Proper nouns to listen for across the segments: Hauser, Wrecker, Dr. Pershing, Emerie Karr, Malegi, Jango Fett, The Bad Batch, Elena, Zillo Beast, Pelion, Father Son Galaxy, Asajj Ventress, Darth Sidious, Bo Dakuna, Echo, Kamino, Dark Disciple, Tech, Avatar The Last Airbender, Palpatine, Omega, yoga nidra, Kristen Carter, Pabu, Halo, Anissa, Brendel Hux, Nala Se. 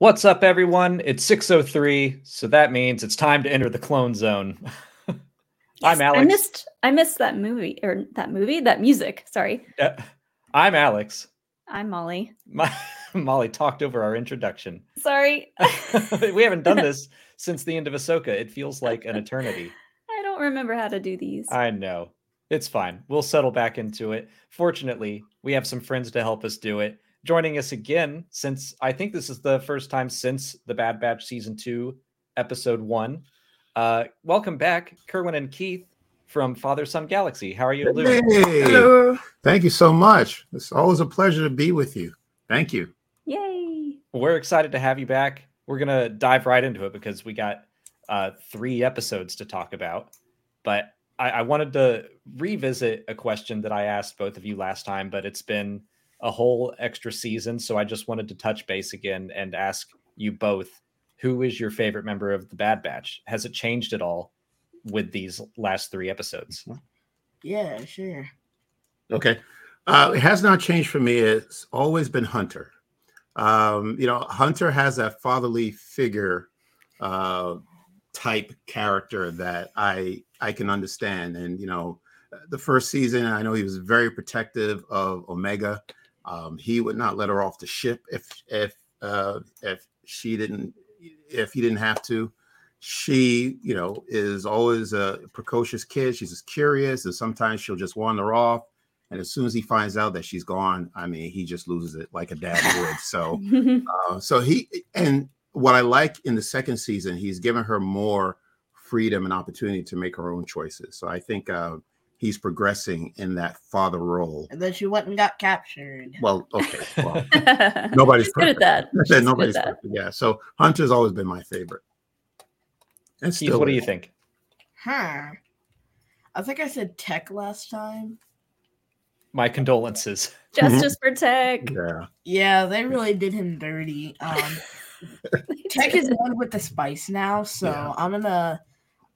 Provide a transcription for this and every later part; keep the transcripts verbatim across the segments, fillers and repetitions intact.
What's up, everyone? It's six oh three, so that means it's time to enter the clone zone. Yes, I'm Alex. I missed, I missed that movie, or that movie, that music, sorry. Uh, I'm Alex. I'm Molly. My, Molly talked over our introduction. Sorry. We haven't done this since the end of Ahsoka. It feels like an eternity. I don't remember how to do these. I know. It's fine. We'll settle back into it. Fortunately, we have some friends to help us do it. Joining us again, since I think this is the first time since The Bad Batch Season two, Episode one. Uh, welcome back, Kerwin and Keith from Father Son Galaxy. How are you, Lou? Hey. Hello. Thank you so much. It's always a pleasure to be with you. Thank you. Yay. We're excited to have you back. We're going to dive right into it because we got uh, three episodes to talk about. But I-, I wanted to revisit a question that I asked both of you last time, but it's been a whole extra season, so I just wanted to touch base again and ask you both, who is your favorite member of the Bad Batch? Has it changed at all with these last three episodes? Yeah, sure. Okay. Uh, it has not changed for me. It's always been Hunter. Um, you know, Hunter has that fatherly figure uh, type character that I I can understand. And, you know, the first season, I know he was very protective of Omega. Um, he would not let her off the ship if if uh, if she didn't if he didn't have to. She, you know, is always a precocious kid. She's just curious, and sometimes she'll just wander off. And as soon as he finds out that she's gone, I mean, he just loses it like a dad would. So, uh, so he and what I like in the second season, he's given her more freedom and opportunity to make her own choices. So I think. Uh, He's progressing in that father role. And then she went and got captured. Well, okay. Well, nobody's She's perfect. Good at that. She's nobody's good at perfect. That. Yeah. So Hunter's always been my favorite. And Keith, what do you think? Huh. I think I said Tech last time. My condolences. Justice mm-hmm. for Tech. Yeah. Yeah, they really did him dirty. Um, Tech is one with the spice now, so yeah. I'm gonna,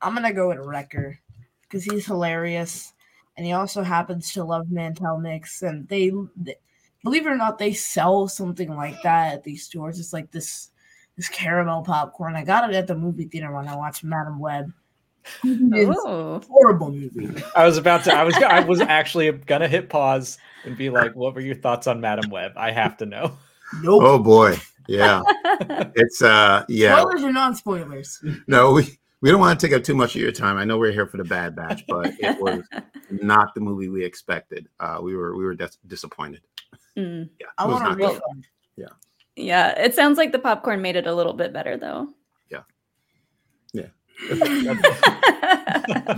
I'm gonna go with Wrecker. Because he's hilarious, and he also happens to love Mantel Mix, and they, they, believe it or not, they sell something like that at these stores. It's like this, this caramel popcorn. I got it at the movie theater when I watched Madame Web. It's horrible movie. I was about to. I was. I was actually gonna hit pause and be like, "What were your thoughts on Madame Web?" I have to know. Nope. Oh boy. Yeah. It's uh. Yeah. Spoilers or non-spoilers? No. We. We don't want to take up too much of your time. I know we're here for the Bad Batch, but it was not the movie we expected. Uh, we were we were des- disappointed. Mm. Yeah, I want to. Yeah, yeah. It sounds like the popcorn made it a little bit better, though. Yeah, yeah.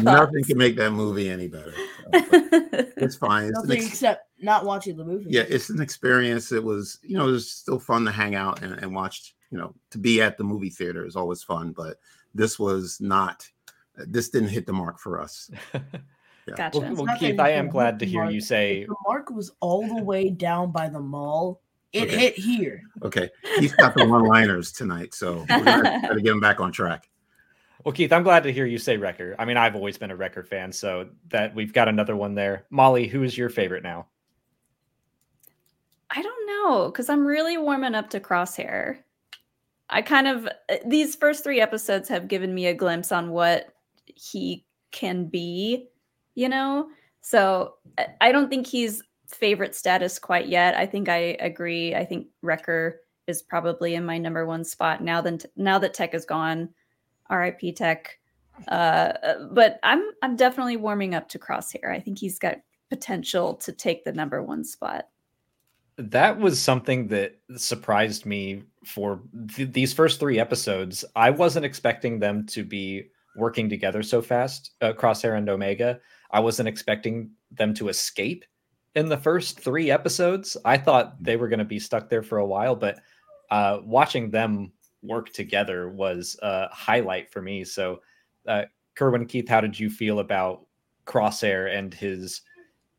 Nothing can make that movie any better. It's fine. It's Nothing ex- except not watching the movie. Yeah, it's an experience. It was, you know, it was still fun to hang out and, and watch. You know, to be at the movie theater is always fun, but. This was not, this didn't hit the mark for us. Yeah. Gotcha. Well, well Keith, I am glad to hear you say. If the mark was all the way down by the mall. It okay. hit here. Okay. He's got the one-liners tonight, so we're going to try to get him back on track. Well, Keith, I'm glad to hear you say Wrecker. I mean, I've always been a Wrecker fan, so that we've got another one there. Molly, who is your favorite now? I don't know, because I'm really warming up to Crosshair. I kind of, these first three episodes have given me a glimpse on what he can be, you know? So I don't think he's favorite status quite yet. I think I agree. I think Wrecker is probably in my number one spot now, than t- now that Tech is gone. R I P Tech. Uh, but I'm I'm definitely warming up to Crosshair. I think he's got potential to take the number one spot. That was something that surprised me for th- these first three episodes. I wasn't expecting them to be working together so fast, uh, Crosshair and Omega. I wasn't expecting them to escape in the first three episodes. I thought they were going to be stuck there for a while, but uh, watching them work together was a highlight for me. So, uh, Kerwin, Keith, how did you feel about Crosshair and his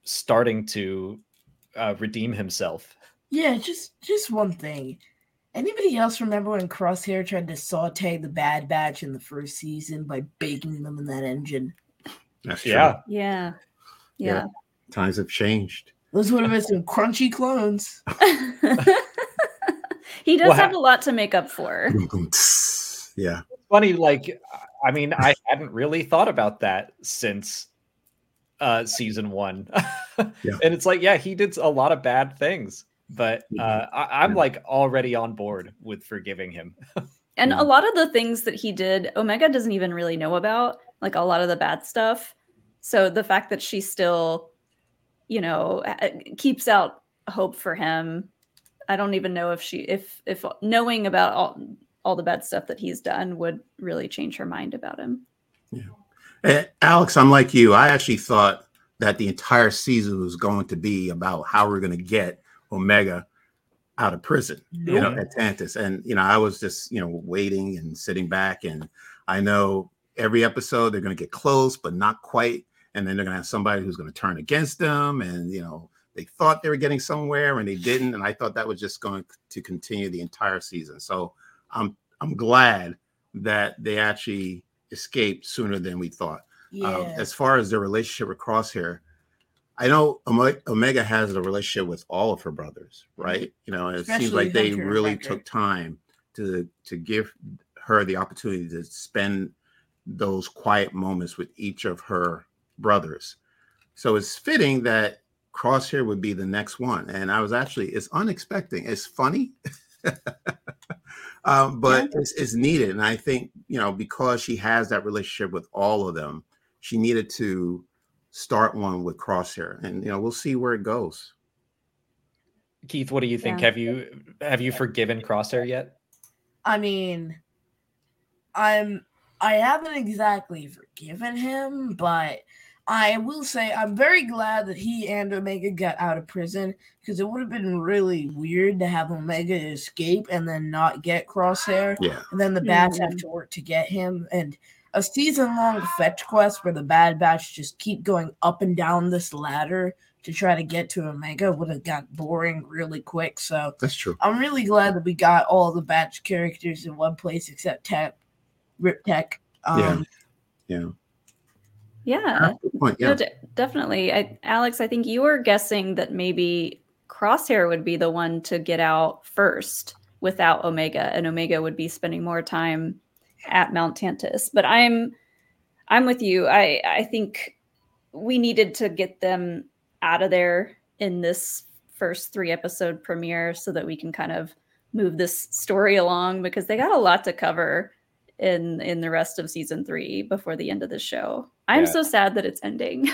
starting to Uh, redeem himself? Yeah, just just one thing. Anybody else remember when Crosshair tried to saute the Bad Batch in the first season by baking them in that engine? That's yeah. yeah, yeah, yeah. Times have changed. Those would have been some crunchy clones. He he does wow. have a lot to make up for. Yeah. It's funny, like, I mean, I hadn't really thought about that since uh, season one. Yeah. And it's like, yeah, he did a lot of bad things, but uh, I- I'm yeah. like already on board with forgiving him. And yeah. a lot of the things that he did, Omega doesn't even really know about, like a lot of the bad stuff. So the fact that she still, you know, keeps out hope for him. I don't even know if she, if, if knowing about all, all the bad stuff that he's done would really change her mind about him. Yeah. Hey, Alex, I'm like you. I actually thought that the entire season was going to be about how we're going to get Omega out of prison, yeah. you know, at Tantiss. And, you know, I was just, you know, waiting and sitting back, and I know every episode they're going to get close, but not quite. And then they're going to have somebody who's going to turn against them. And, you know, they thought they were getting somewhere and they didn't. And I thought that was just going to continue the entire season. So I'm, I'm glad that they actually escaped sooner than we thought. Yeah. Um, as far as their relationship with Crosshair, I know Omega has a relationship with all of her brothers, right? You know, and it Especially seems like Hunter they really took time to, to give her the opportunity to spend those quiet moments with each of her brothers. So it's fitting that Crosshair would be the next one. And I was actually, it's unexpected. It's funny, um, but yeah. it's, it's needed. And I think, you know, because she has that relationship with all of them, she needed to start one with Crosshair. And, you know, we'll see where it goes. Keith, what do you think? Yeah. Have you, have you forgiven Crosshair yet? I mean, I'm, I haven't exactly forgiven him, but I will say I'm very glad that he and Omega got out of prison, because it would have been really weird to have Omega escape and then not get Crosshair. Yeah. And then the Batch mm-hmm. have to work to get him. And a season-long fetch quest where the Bad Batch just keep going up and down this ladder to try to get to Omega would have got boring really quick. So that's true. I'm really glad that we got all the Batch characters in one place except Tech, Rip Tech. Um, yeah. Yeah. Yeah, point, yeah. No, de- definitely. I, Alex, I think you were guessing that maybe Crosshair would be the one to get out first without Omega, and Omega would be spending more time at Mount Tantiss. But I'm I'm with you. I, I think we needed to get them out of there in this first three episode premiere so that we can kind of move this story along, because they got a lot to cover in in the rest of season three before the end of the show. I'm yeah. so sad that it's ending.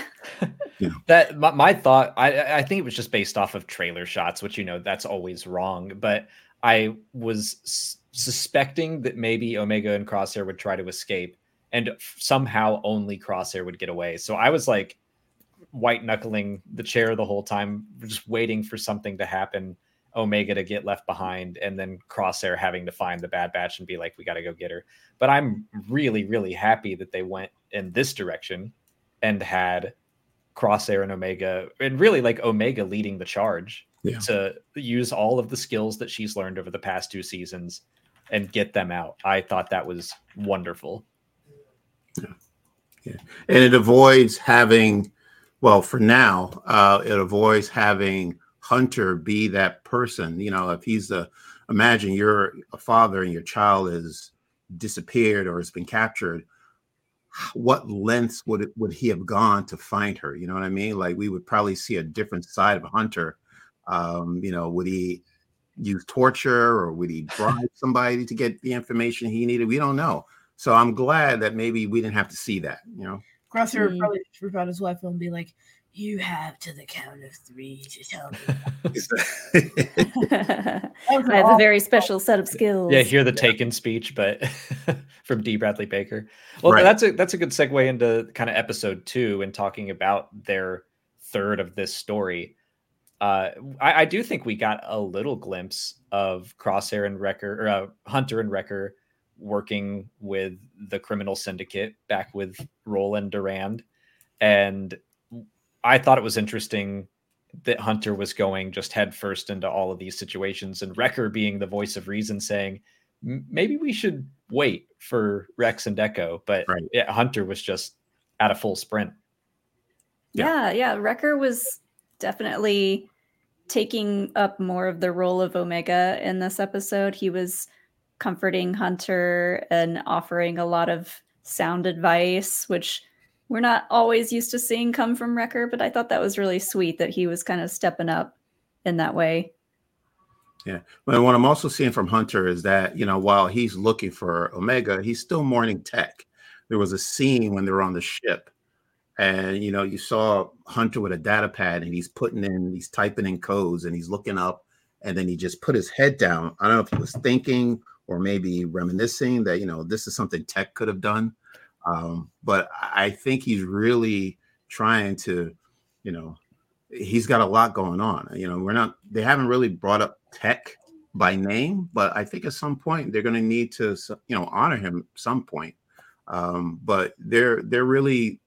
yeah. That my, my thought, I, I think it was just based off of trailer shots, which, you know, that's always wrong. But I was s- suspecting that maybe Omega and Crosshair would try to escape, and somehow only Crosshair would get away. So I was like white knuckling the chair the whole time, just waiting for something to happen. Omega to get left behind, and then Crosshair having to find the Bad Batch and be like, we got to go get her. But I'm really, really happy that they went in this direction and had Crosshair and Omega, and really like Omega leading the charge yeah. to use all of the skills that she's learned over the past two seasons and get them out. I thought that was wonderful. Yeah. yeah. And it avoids having, well, for now, uh, it avoids having Hunter be that person. You know, if he's a, imagine you're a father and your child is disappeared or has been captured, what lengths would it, would he have gone to find her? You know what I mean? Like, we would probably see a different side of Hunter. Um, you know, would he use torture, or would he bribe somebody to get the information he needed? We don't know. So I'm glad that maybe we didn't have to see that, you know? Crosshair would probably rip out his wife and be like, you have to the count of three to tell me. I have a very special set of skills. Yeah, hear the Taken speech, but from D. Bradley Baker. Well, right. that's a that's a good segue into kind of episode two and talking about their third of this story. Uh, I, I do think we got a little glimpse of Crosshair and Wrecker, or uh, Hunter and Wrecker working with the criminal syndicate back with Roland Durand, and I thought it was interesting that Hunter was going just headfirst into all of these situations, and Wrecker being the voice of reason saying, maybe we should wait for Rex and Echo. But right. yeah, Hunter was just at a full sprint. Yeah. yeah. Yeah. Wrecker was definitely taking up more of the role of Omega in this episode. He was comforting Hunter and offering a lot of sound advice, which we're not always used to seeing come from Wrecker, but I thought that was really sweet that he was kind of stepping up in that way. Yeah. Well, what I'm also seeing from Hunter is that, you know, while he's looking for Omega, he's still mourning Tech. There was a scene when they were on the ship and, you know, you saw Hunter with a data pad and he's putting in, he's typing in codes and he's looking up, and then he just put his head down. I don't know if he was thinking or maybe reminiscing that, you know, this is something Tech could have done. Um, but I think he's really trying to, you know, he's got a lot going on. You know, we're not, they haven't really brought up Tech by name, but I think at some point they're going to need to, you know, honor him at some point. Um, but they're, they're really,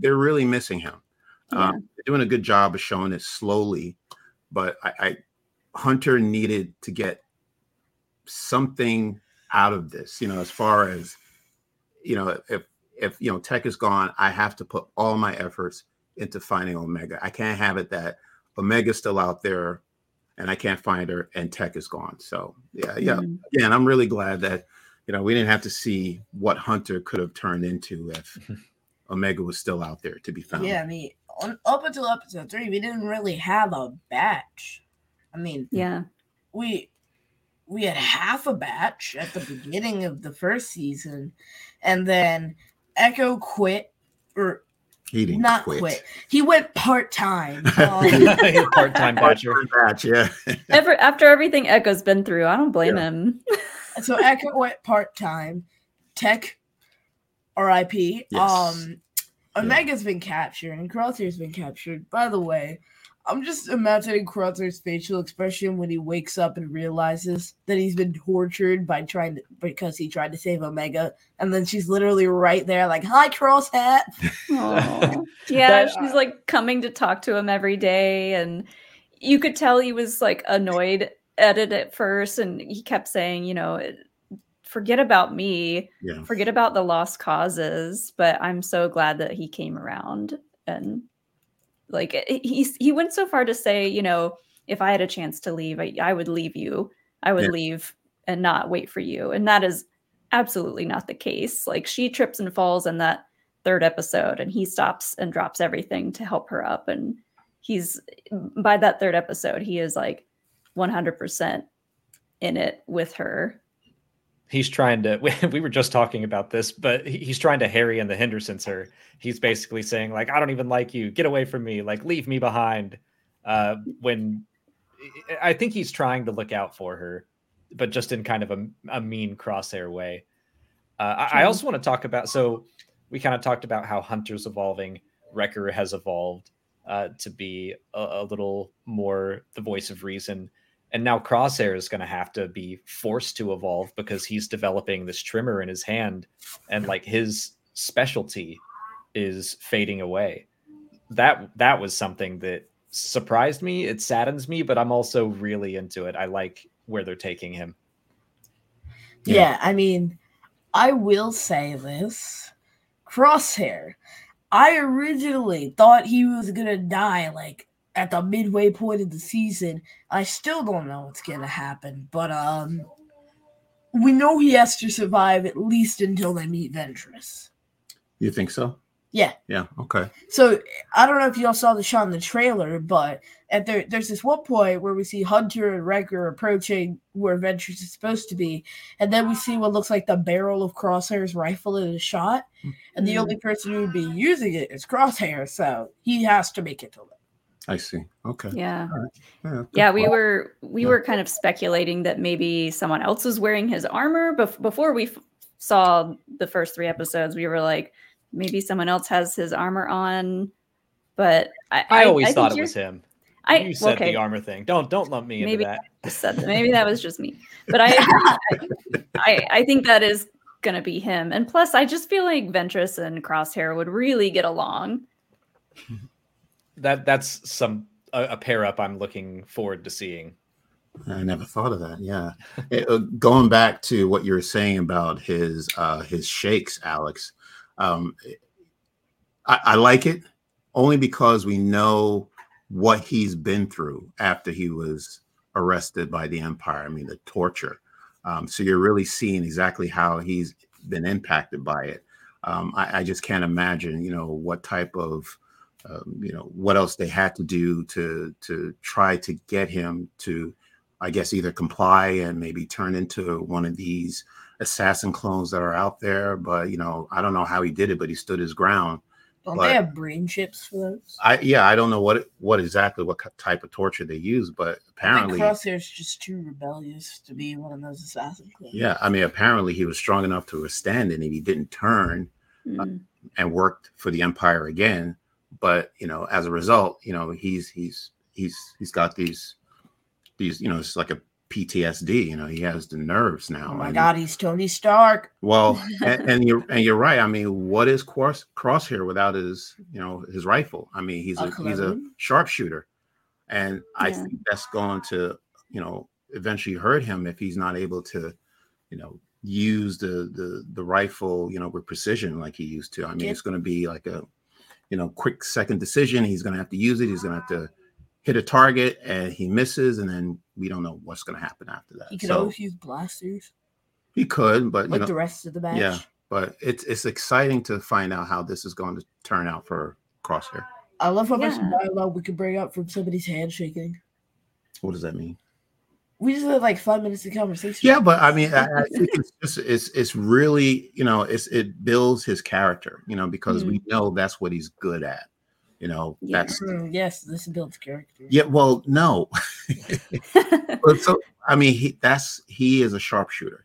they're really missing him. Yeah. Um, they're doing a good job of showing it slowly, but I, I Hunter needed to get something out of this, you know, as far as, you know, if, if, you know, Tech is gone, I have to put all my efforts into finding Omega. I can't have it that Omega's still out there and I can't find her and Tech is gone. So yeah, yeah. Mm-hmm. Yeah, and I'm really glad that, you know, we didn't have to see what Hunter could have turned into if Omega was still out there to be found. Yeah, I mean, on, up until episode three, we didn't really have a batch. I mean, yeah, we we had half a batch at the beginning of the first season, and then Echo quit or He didn't Not quit. quit. He went part-time. Um, part-time Batcher. Batch, yeah. Ever, after everything Echo's been through, I don't blame yeah. him. So Echo went part-time. Tech, R I P. Yes. Um, Omega's yeah. been captured, and Crosshair's been captured. By the way, I'm just imagining Crosshair's facial expression when he wakes up and realizes that he's been tortured by trying to, because he tried to save Omega. And then she's literally right there, like, "Hi, Crosshair." Yeah, that, she's like coming to talk to him every day, and you could tell he was like annoyed at it at first, and he kept saying, you know, "Forget about me, yeah. forget about the lost causes." But I'm so glad that he came around, and like he he went so far to say, you know, "If I had a chance to leave, I, I would leave you. I would yeah. leave and not wait for you," and that is absolutely not the case. Like, she trips and falls in that third episode, and he stops and drops everything to help her up. And he's, by that third episode, he is like one hundred percent in it with her. He's trying to, we were just talking about this, but he's trying to Harry and the Hendersons her. He's basically saying, like, "I don't even like you. Get away from me. Like, leave me behind." Uh, when I think he's trying to look out for her, but just in kind of a, a mean Crosshair way. Uh, I, I also want to talk about, so we kind of talked about how Hunter's evolving. Wrecker has evolved uh, to be a, a little more the voice of reason. And now Crosshair is going to have to be forced to evolve because he's developing this trimmer in his hand. And like, his specialty is fading away. That, that was something that surprised me. It saddens me, but I'm also really into it. I like where they're taking him. Yeah. yeah, I mean, I will say this. Crosshair, I originally thought he was going to die, like, at the midway point of the season. I still don't know what's going to happen, but um, we know he has to survive at least until they meet Ventress. You think so? Yeah. Yeah, okay. So, I don't know if y'all saw the shot in the trailer, but at there, there's this one point where we see Hunter and Wrecker approaching where Ventress is supposed to be, and then we see what looks like the barrel of Crosshair's rifle in a shot, and the only person who would be using it is Crosshair, so he has to make it to them. I see. Okay. Yeah. All right. Yeah, yeah, we were we yeah. were kind of speculating that maybe someone else was wearing his armor. Bef- before we f- saw the first three episodes, we were like, maybe someone else has his armor on, but I, I always I, I thought it was him. I, you said okay. the armor thing. Don't don't lump me maybe into that. Said that. Maybe that was just me, but I, I I think that is gonna be him. And plus, I just feel like Ventress and Crosshair would really get along. That that's some a, a pair up I'm looking forward to seeing. I never thought of that. Yeah, it, uh, going back to what you were saying about his uh, his shakes, Alex. Um, I, I like it only because we know what he's been through after he was arrested by the Empire. I mean, the torture. Um, so you're really seeing exactly how he's been impacted by it. Um, I, I just can't imagine, you know, what type of, um, you know, what else they had to do to to try to get him to, I guess, either comply and maybe turn into one of these assassin clones that are out there. But, you know, I don't know how he did it, but he stood his ground. Don't but they have brain chips for those? I, yeah, I don't know what what exactly what type of torture they use, but apparently Crosshair's just too rebellious to be one of those assassin clones. Yeah, I mean, apparently he was strong enough to withstand it, and he didn't turn mm. uh, and worked for the Empire again. But you know, as a result, you know, he's he's he's he's got these these you know, it's like a P T S D. You know, he has the nerves now. Oh my I mean, God, he's Tony Stark. Well, and, and you're and you're right. I mean, what is Cross Crosshair without his you know his rifle? I mean, he's a, a he's a sharpshooter, and yeah. I think that's going to you know eventually hurt him if he's not able to you know use the the the rifle you know with precision like he used to. I mean, yeah. It's going to be like a you know quick second decision. He's going to have to use it. He's going to have to hit a target and he misses, and then we don't know what's going to happen after that. He could so, always use blasters. He could, but like you know, the rest of the batch. Yeah, but it's it's exciting to find out how this is going to turn out for Crosshair. I love how yeah. much dialogue we could bring up from somebody's hand shaking. What does that mean? We just had like five minutes of conversation. Yeah, but I mean, I, I think it's just it's it's really you know it's it builds his character, you know, because mm. we know that's what he's good at. You know, yeah. that's yes, this builds character. Yeah, well, no. But so I mean, he that's he is a sharpshooter.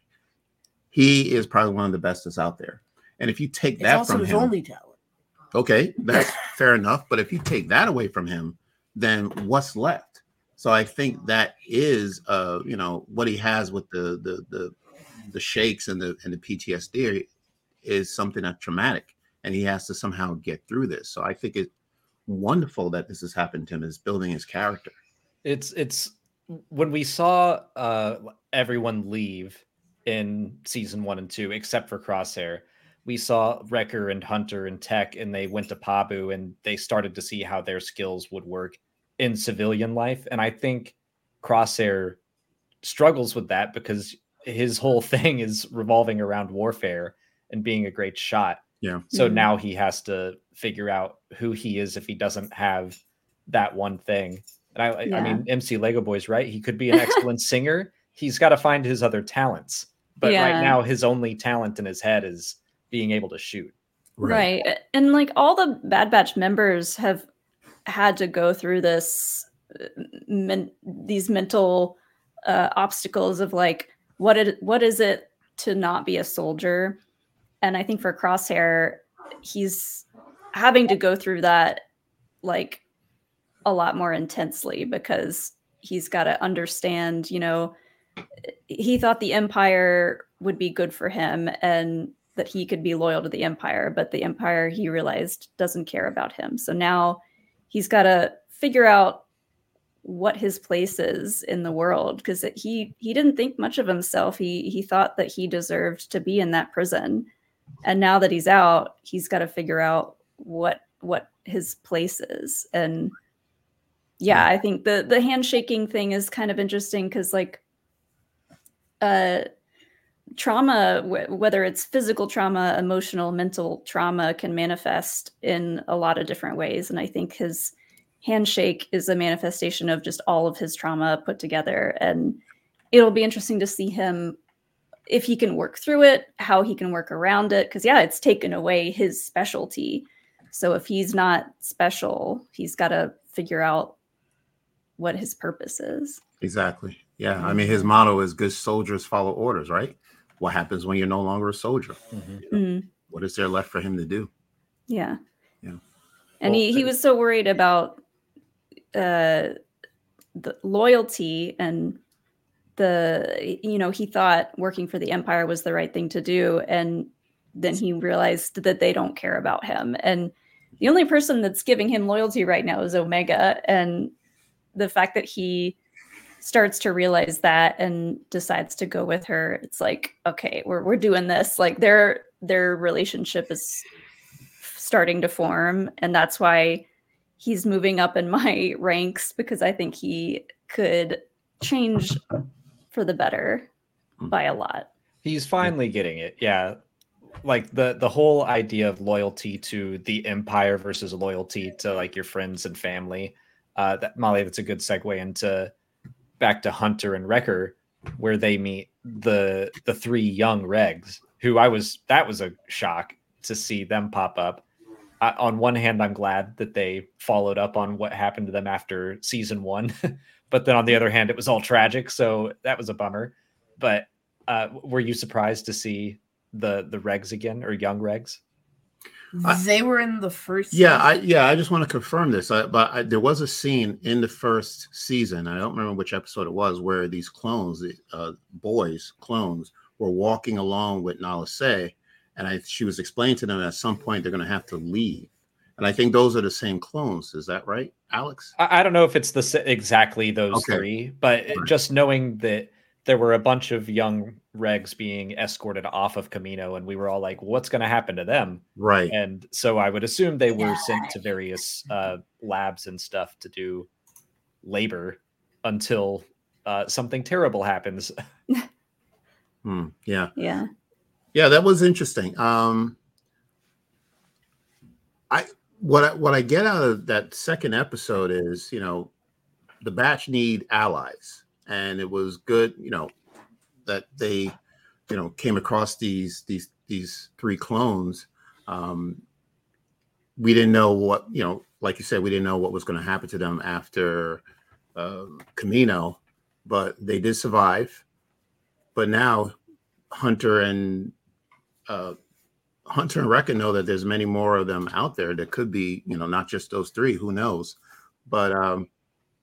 He is probably one of the best that's out there. And if you take it's that also from his him, only talent. Okay, that's fair enough. But if you take that away from him, then what's left? So I think that is uh, you know, what he has with the the the the shakes and the and the P T S D is something that's traumatic, and he has to somehow get through this. So I think it wonderful that this has happened to him is building his character. It's it's when we saw uh everyone leave in season one and two except for Crosshair, we saw Wrecker and Hunter and Tech, and they went to Pabu and they started to see how their skills would work in civilian life. And I think Crosshair struggles with that because his whole thing is revolving around warfare and being a great shot. Yeah. So mm-hmm. now he has to figure out who he is if he doesn't have that one thing. And I, yeah. I mean, M C Lego Boy's right. He could be an excellent singer. He's got to find his other talents. But yeah. right now, his only talent in his head is being able to shoot. Right. right. And like all the Bad Batch members have had to go through this, men- these mental uh, obstacles of like, what it, what is it to not be a soldier? And I think for Crosshair, he's having to go through that like a lot more intensely because he's got to understand, you know, he thought the Empire would be good for him and that he could be loyal to the Empire, but the Empire, he realized, doesn't care about him. So now he's got to figure out what his place is in the world because he he didn't think much of himself. He he thought that he deserved to be in that prison. And now that he's out, he's got to figure out what what his place is. And yeah, I think the the handshaking thing is kind of interesting because like uh, trauma, w- whether it's physical trauma, emotional, mental trauma, can manifest in a lot of different ways. And I think his handshake is a manifestation of just all of his trauma put together. And it'll be interesting to see him if he can work through it, how he can work around it. Because, yeah, it's taken away his specialty. So if he's not special, he's got to figure out what his purpose is. Exactly. Yeah. Mm-hmm. I mean, his motto is good soldiers follow orders, right? What happens when you're no longer a soldier? Mm-hmm. You know, mm-hmm. What is there left for him to do? Yeah. Yeah. And well, he, he was so worried about uh, the loyalty and the, you know, he thought working for the Empire was the right thing to do. And then he realized that they don't care about him. And the only person that's giving him loyalty right now is Omega. And the fact that he starts to realize that and decides to go with her, it's like, okay, we're we're doing this. Like their their relationship is starting to form. And that's why he's moving up in my ranks because I think he could change for the better by a lot. He's finally getting it. Yeah. Like the, the whole idea of loyalty to the Empire versus loyalty to like your friends and family. Uh, that Molly, that's a good segue into back to Hunter and Wrecker, where they meet the the three young Regs, who I was, that was a shock to see them pop up. Uh, on one hand, I'm glad that they followed up on what happened to them after season one. But then on the other hand, it was all tragic. So that was a bummer. But uh, were you surprised to see the the Regs again, or young Regs? They were in the first. Yeah, I, yeah. I just want to confirm this, I, but I, there was a scene in the first season. I don't remember which episode it was, where these clones, uh, boys, clones, were walking along with Nala Se, and I, she was explaining to them that at some point they're going to have to leave. And I think those are the same clones. Is that right, Alex? I, I don't know if it's the exactly those okay. three, but right. just knowing that there were a bunch of young Regs being escorted off of Kamino, and we were all like, what's going to happen to them? Right. And so I would assume they were yeah. sent to various uh, labs and stuff to do labor until uh, something terrible happens. hmm. Yeah. Yeah. Yeah. That was interesting. Um, I, what I, what I get out of that second episode is, you know, the Batch need allies, and it was good, you know, that they, you know, came across these these these three clones. Um, we didn't know what, you know, like you said, we didn't know what was going to happen to them after uh, Kamino, but they did survive. But now Hunter and uh, Hunter and Wrecker know that there's many more of them out there. That could be, you know, not just those three. Who knows? But um,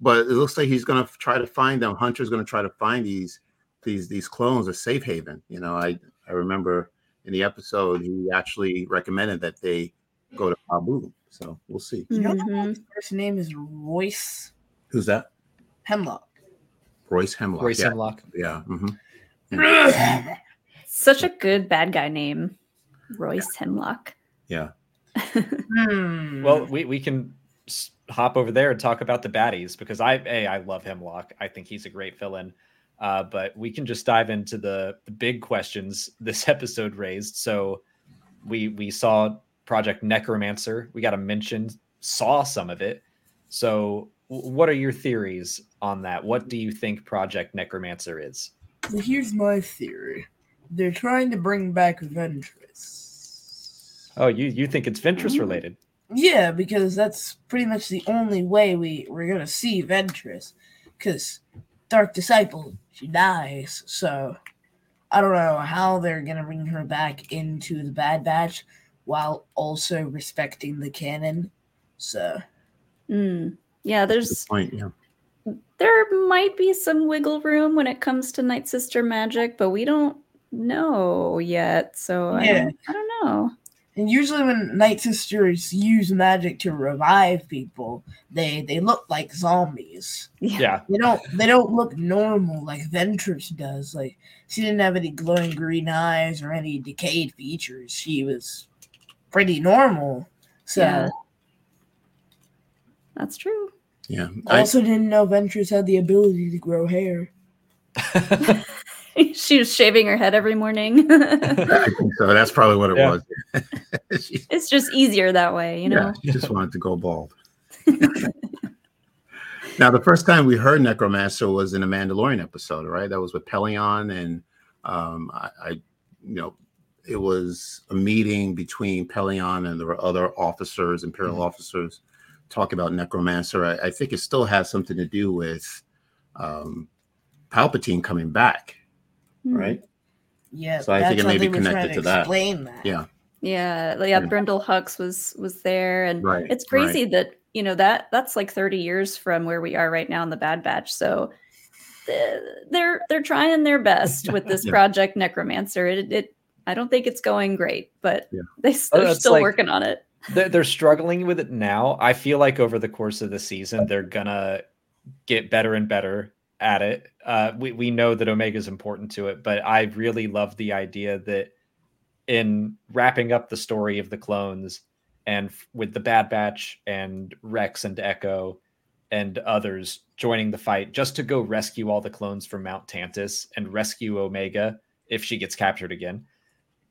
but it looks like he's going to try to find them. Hunter's going to try to find these. These these clones are safe haven. You know, I, I remember in the episode he actually recommended that they go to Pabu. So we'll see. You know, mm-hmm. his first name is Royce. Who's that? Hemlock. Royce Hemlock. Royce yeah. Hemlock. Yeah. Mm-hmm. yeah. Such a good bad guy name, Royce yeah. Hemlock. Yeah. Well, we we can hop over there and talk about the baddies, because I a I love Hemlock. I think he's a great villain. Uh, but we can just dive into the, the big questions this episode raised. So we we saw Project Necromancer. We got to mention, saw some of it. So what are your theories on that? What do you think Project Necromancer is? So here's my theory. They're trying to bring back Ventress. Oh, you, you think it's Ventress related? Yeah, because that's pretty much the only way we, we're going to see Ventress. Because Dark Disciple, she dies, so I don't know how they're going to bring her back into the Bad Batch while also respecting the canon, so. Mm. Yeah, there's, point, yeah, there might be some wiggle room when it comes to Nightsister magic, but we don't know yet, so yeah. I, don't, I don't know. And usually when Nightsisters use magic to revive people, they, they look like zombies. Yeah. They don't they don't look normal like Ventress does. Like, she didn't have any glowing green eyes or any decayed features. She was pretty normal. So yeah. That's true. Yeah. I also didn't know Ventress had the ability to grow hair. She was shaving her head every morning. I think so. That's probably what it yeah. was. she, it's just easier that way, you know? Yeah, she just wanted to go bald. Now, the first time we heard Necromancer was in a Mandalorian episode, right? That was with Pelion, and um, I, I, you know, it was a meeting between Pelion and there were other officers, Imperial mm-hmm. officers, talking about Necromancer. I, I think it still has something to do with um, Palpatine coming back. Right. Yeah. So I think it may be connected to that. Explain that. Yeah. Yeah. Yeah. yeah. Brendel Hux was was there, and right. it's crazy right. that you know that that's like thirty years from where we are right now in the Bad Batch. So they're they're trying their best with this yeah. Project Necromancer. It it I don't think it's going great, but yeah. they they're oh, still like, working on it. They're, they're struggling with it now. I feel like over the course of the season, they're gonna get better and better at it. Uh, we, we know that Omega is important to it, but I really love the idea that in wrapping up the story of the clones, and with the Bad Batch and Rex and Echo and others joining the fight just to go rescue all the clones from Mount Tantiss and rescue Omega if she gets captured again,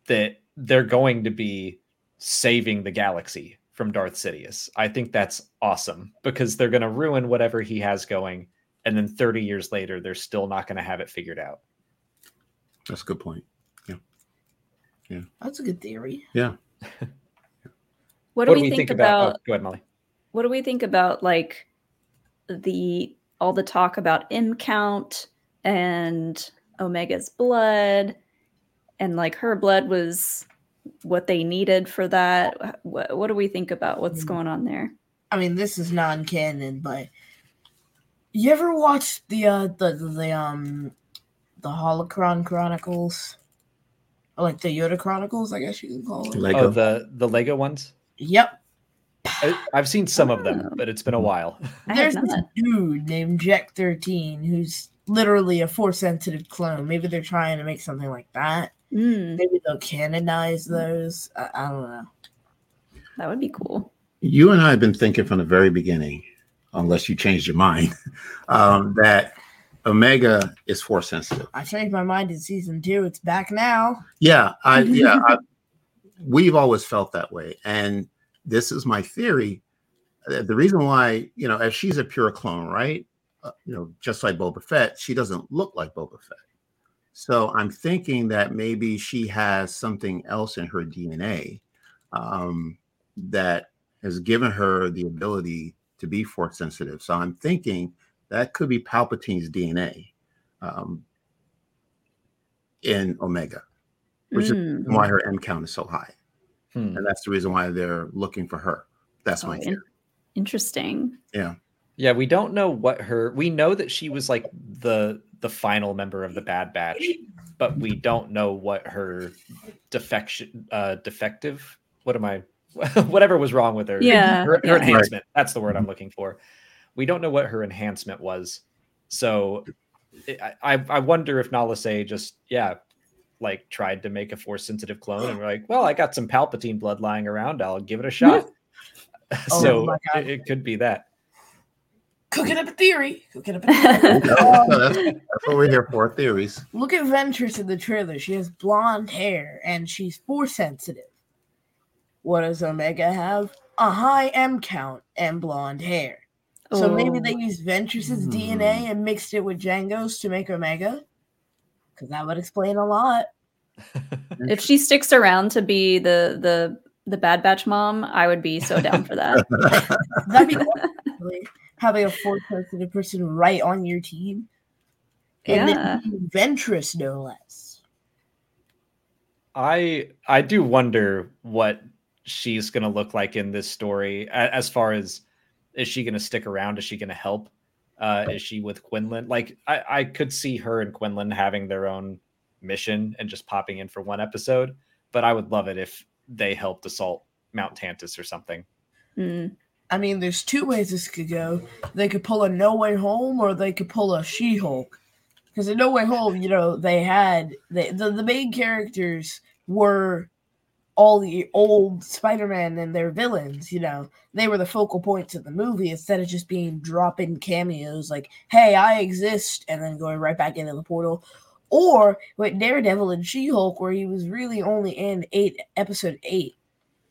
that they're going to be saving the galaxy from Darth Sidious. I think that's awesome because they're going to ruin whatever he has going, and then thirty years later, they're still not going to have it figured out. That's a good point. Yeah. Yeah. That's a good theory. Yeah. What do, what do we, we think, think about? about oh, go ahead, Molly. What do we think about like the all the talk about M count and Omega's blood, and like her blood was what they needed for that? What, what do we think about what's going on there? I mean, this is non-canon, but you ever watched the uh, the the um the Holocron Chronicles, or like the Yoda Chronicles, I guess you can call it. Lego. Oh, the the Lego ones. Yep. I, I've seen some of them, but it's been a while. There's this dude named Jack thirteen who's literally a Force-sensitive clone. Maybe they're trying to make something like that. Mm. Maybe they'll canonize those. I, I don't know. That would be cool. You and I have been thinking from the very beginning, unless you changed your mind, um, that Omega is Force-sensitive. I changed my mind in season two. It's back now. Yeah, I yeah. I, we've always felt that way, and this is my theory. The reason why, you know, as she's a pure clone, right? Uh, you know, just like Boba Fett, she doesn't look like Boba Fett. So I'm thinking that maybe she has something else in her D N A um, that has given her the ability to be Force sensitive. So I'm thinking that could be Palpatine's D N A um, in Omega, which mm. is why her M count is so high. Hmm. And that's the reason why they're looking for her. That's oh, my theory. Interesting. Yeah. Yeah, we don't know what her... We know that she was like the the final member of the Bad Batch, but we don't know what her defection... Uh, defective? What am I... Whatever was wrong with her. Yeah. Her, her yeah. enhancement. Right. That's the word I'm looking for. We don't know what her enhancement was. So I, I, I wonder if Nala Se just... Yeah. like tried to make a Force-sensitive clone, and we're like, well, I got some Palpatine blood lying around. I'll give it a shot. Oh, so it, it could be that. Cooking up a theory. Cooking up a theory. no, that's, that's what we're here for, theories. Look at Ventress in the trailer. She has blonde hair, and she's Force-sensitive. What does Omega have? A high M count and blonde hair. Oh. So maybe they used Ventress's mm. D N A and mixed it with Jango's to make Omega? Because that would explain a lot. If she sticks around to be the the the Bad Batch mom, I would be so down for that. That'd be cool. Having a Force sensitive person right on your team. And yeah. Then Ventress, no less. I I do wonder what she's going to look like in this story. As far as, is she going to stick around? Is she going to help? Uh, is she with Quinlan? Like, I, I could see her and Quinlan having their own mission and just popping in for one episode, but I would love it if they helped assault Mount Tantiss or something. Mm. I mean, there's two ways this could go. They could pull a No Way Home, or they could pull a She-Hulk. Because in No Way Home, you know, they had... They, the, the main characters were all the old Spider-Man and their villains, you know, they were the focal points of the movie instead of just being drop-in cameos like, hey, I exist, and then going right back into the portal. Or with Daredevil and She-Hulk, where he was really only in eight episode eight.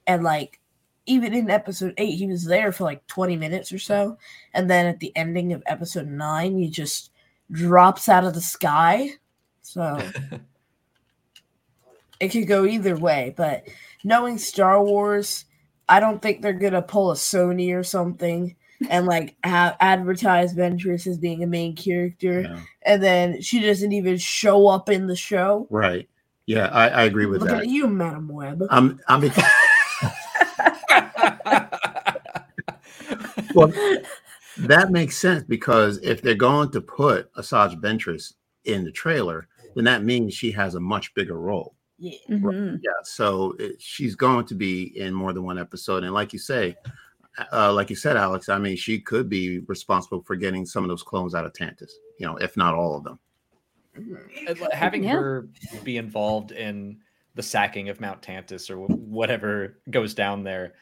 And, like, even in episode eight, he was there for, like, twenty minutes or so. And then at the ending of episode nine, he just drops out of the sky. So... It could go either way, but knowing Star Wars, I don't think they're going to pull a Sony or something and, like, ha- advertise Ventress as being a main character, yeah. and then she doesn't even show up in the show. Right. Yeah, I, I agree with Look that. Look at you, Madame Web. I'm... I'm ex- well, that makes sense, because if they're going to put Asajj Ventress in the trailer, then that means she has a much bigger role. Yeah. Mm-hmm. Right. Yeah. So it, she's going to be in more than one episode, and like you say, uh, like you said, Alex. I mean, she could be responsible for getting some of those clones out of Tantiss. You know, if not all of them. Having yeah. her be involved in the sacking of Mount Tantiss or whatever goes down there,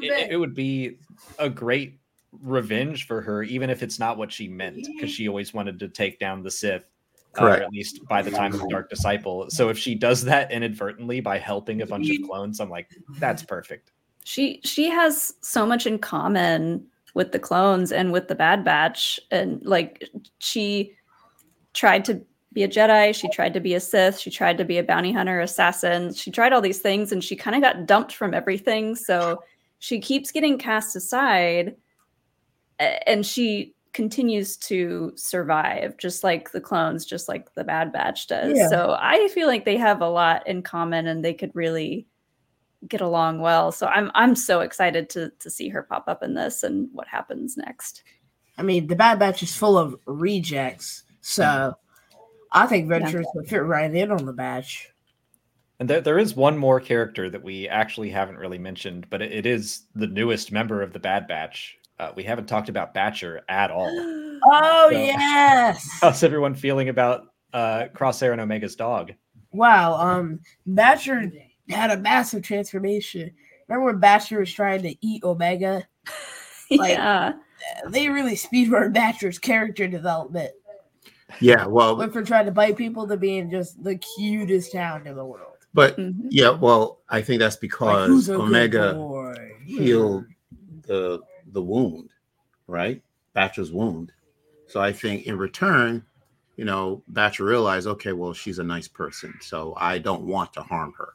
it, it would be a great revenge for her, even if it's not what she meant, because she always wanted to take down the Sith. Correct. Uh, or at least by the time of the Dark Disciple. So if she does that inadvertently by helping a bunch of clones, I'm like, that's perfect. She she has so much in common with the clones and with the Bad Batch. And like, she tried to be a Jedi. She tried to be a Sith. She tried to be a bounty hunter, assassin. She tried all these things and she kind of got dumped from everything. So she keeps getting cast aside and she continues to survive, just like the clones, just like the Bad Batch does. Yeah. So I feel like they have a lot in common and they could really get along well. So I'm I'm so excited to to see her pop up in this and what happens next. I mean, the Bad Batch is full of rejects, so I think Ventress would fit right in on the batch. And there, there is one more character that we actually haven't really mentioned, but it, it is the newest member of the Bad Batch. Uh, we haven't talked about Batcher at all. Oh, so, yes. How's everyone feeling about uh, Crosshair and Omega's dog? Wow. Um, Batcher had a massive transformation. Remember when Batcher was trying to eat Omega? Like, yeah. They really speedrun Batcher's character development. Yeah, well. Went from trying to bite people to being just the cutest hound in the world. But, mm-hmm. yeah, well, I think that's because like, Omega healed the... the wound, right? Batcher's wound. So I think in return, you know, Batcher realized, okay, well, she's a nice person, so I don't want to harm her.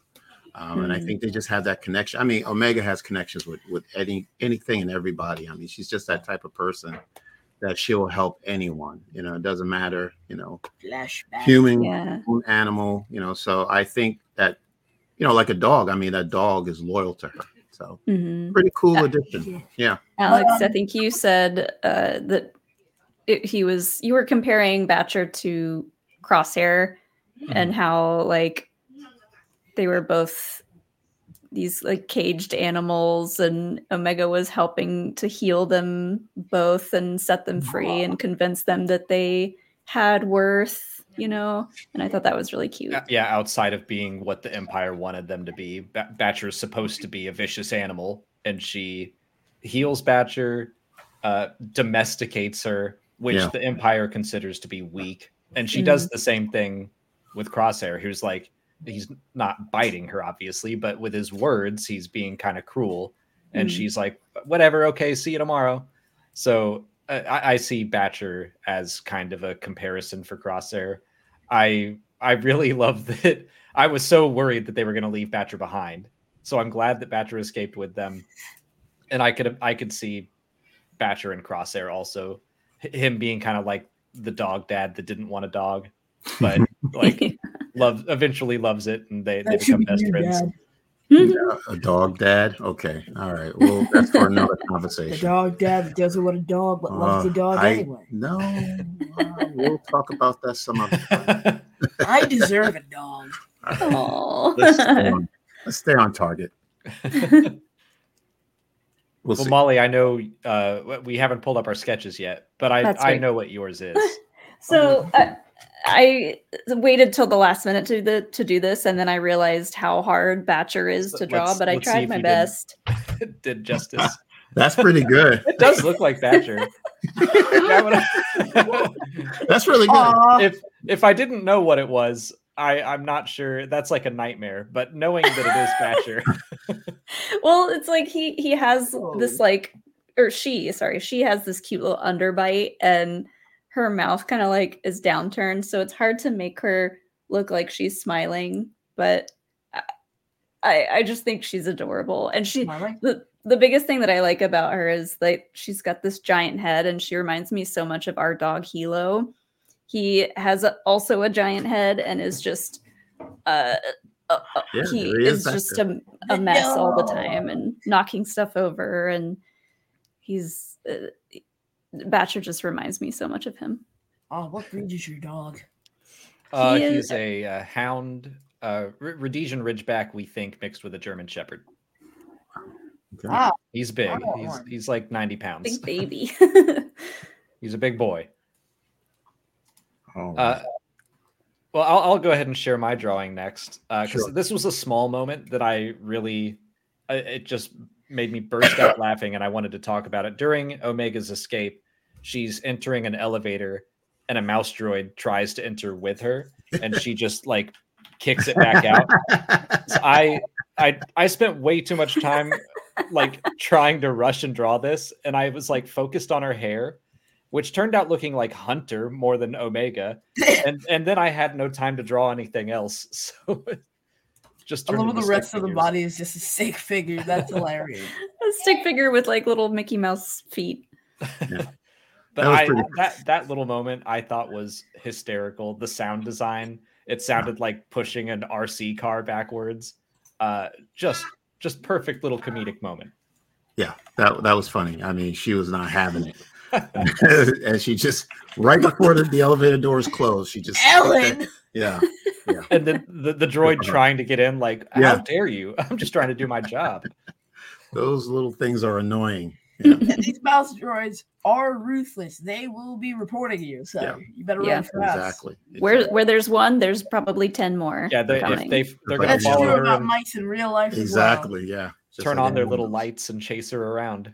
Um, mm-hmm. And I think they just have that connection. I mean, Omega has connections with, with any anything and everybody. I mean, she's just that type of person that she will help anyone. You know, it doesn't matter, you know, Flashback. human, yeah. animal, you know. So I think that, you know, like a dog, I mean, that dog is loyal to her. So mm-hmm. pretty cool uh, addition. Yeah. Alex, I think you said uh, that it, he was, you were comparing Batcher to Crosshair mm-hmm. and how like they were both these like caged animals and Omega was helping to heal them both and set them free wow. and convince them that they had worth. You know, and I thought that was really cute. Yeah, outside of being what the Empire wanted them to be, B- Batcher is supposed to be a vicious animal, and she heals Batcher, uh, domesticates her, which yeah. the Empire considers to be weak, and she mm-hmm. does the same thing with Crosshair, who's like, he's not biting her, obviously, but with his words, he's being kind of cruel, and mm-hmm. she's like, whatever, okay, see you tomorrow. So I, I see Batcher as kind of a comparison for Crosshair. I I really love that. I was so worried that they were going to leave Batcher behind, so I'm glad that Batcher escaped with them. And I could I could see Batcher and Crosshair also, him being kind of like the dog dad that didn't want a dog, but like loves eventually loves it, and they, they become best friends. Dad. Yeah, a dog dad? Okay. All right. Well, that's for another conversation. A dog dad that doesn't want a dog, but uh, loves the dog I, anyway. No. Uh, we'll talk about that some other time. I deserve a dog. All right. Aww. Let's stay on, let's stay on target. We'll, well see. Molly, I know uh, we haven't pulled up our sketches yet, but I, I know what yours is. So... Uh, I waited till the last minute to the, to do this, and then I realized how hard Batcher is to draw, let's, but I tried my best. Did, did justice. That's pretty good. It does look like Batcher. That's really good. Aww. If if I didn't know what it was, I, I'm not sure. That's like a nightmare, but knowing that it is Batcher. Well, it's like he he has oh. this like, or she, sorry, she has this cute little underbite, and her mouth kind of like is downturned. So it's hard to make her look like she's smiling, but I I just think she's adorable. And she, the, the biggest thing that I like about her is like, she's got this giant head and she reminds me so much of our dog Hilo. He has a, also a giant head and is just, uh, uh yeah, he is, is just a, a mess no. all the time and knocking stuff over. And he's, uh, Batcher just reminds me so much of him. Oh, what breed is your dog? Uh, he is, he's a uh, hound, uh, R- Rhodesian Ridgeback, we think, mixed with a German Shepherd. Wow. He's big. Wow. He's he's like ninety pounds. Big baby. He's a big boy. Oh. Uh, Well, I'll, I'll go ahead and share my drawing next. Uh, sure. This was a small moment that I really, it just made me burst out laughing, and I wanted to talk about it. During Omega's escape, she's entering an elevator, and a mouse droid tries to enter with her, and she just like kicks it back out. So I, I, I spent way too much time like trying to rush and draw this, and I was like focused on her hair, which turned out looking like Hunter more than Omega. And and then I had no time to draw anything else. So just a little the rest figures. Of the body is just a stick figure. That's hilarious. A stick figure with like little Mickey Mouse feet. Yeah. But that, I, that that little moment I thought was hysterical. The sound design, it sounded like pushing an R C car backwards. Uh, just just perfect little comedic moment. Yeah, that that was funny. I mean, she was not having it. And she just right before the, the elevator doors closed, she just Ellen. Yeah, yeah. And then the, the droid trying to get in, like, how yeah. dare you? I'm just trying to do my job. Those little things are annoying. Yeah. These mouse droids are ruthless. They will be reporting you, so yeah. you better yeah. run fast. Exactly. Where where there's one, there's probably ten more. Yeah, they, if they they're going to follow her. That's true about mice in real life. Exactly. As well. Yeah. Just turn like on their little knows. Lights and chase her around.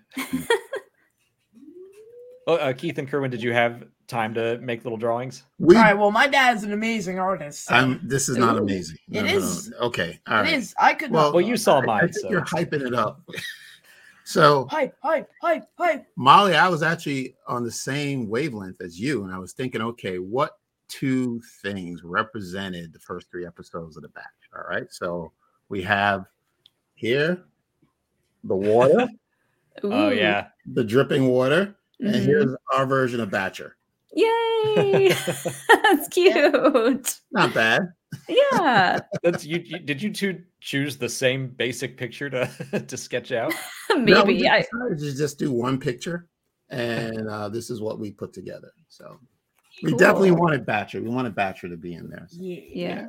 Uh, Keith and Kerwin, did you have time to make little drawings? We, all right. Well, my dad's an amazing artist. So. I'm, this is not Ooh, amazing. No, it no, is. No. Okay. All it right. is. I could. Well, well you saw mine. I, I think so. You're hyping it up. So hype, hype, hype, hype. Molly, I was actually on the same wavelength as you, and I was thinking, okay, what two things represented the first three episodes of The Batch? All right. So we have here the water. Oh yeah. The dripping water. And mm-hmm. here's our version of Batcher. Yay! That's cute. Not bad. Yeah. That's you, you. Did you two choose the same basic picture to, to sketch out? Maybe no, we I decided to just do one picture, and uh, this is what we put together. So we cool. definitely wanted Batcher. We wanted Batcher to be in there. So. Yeah. yeah.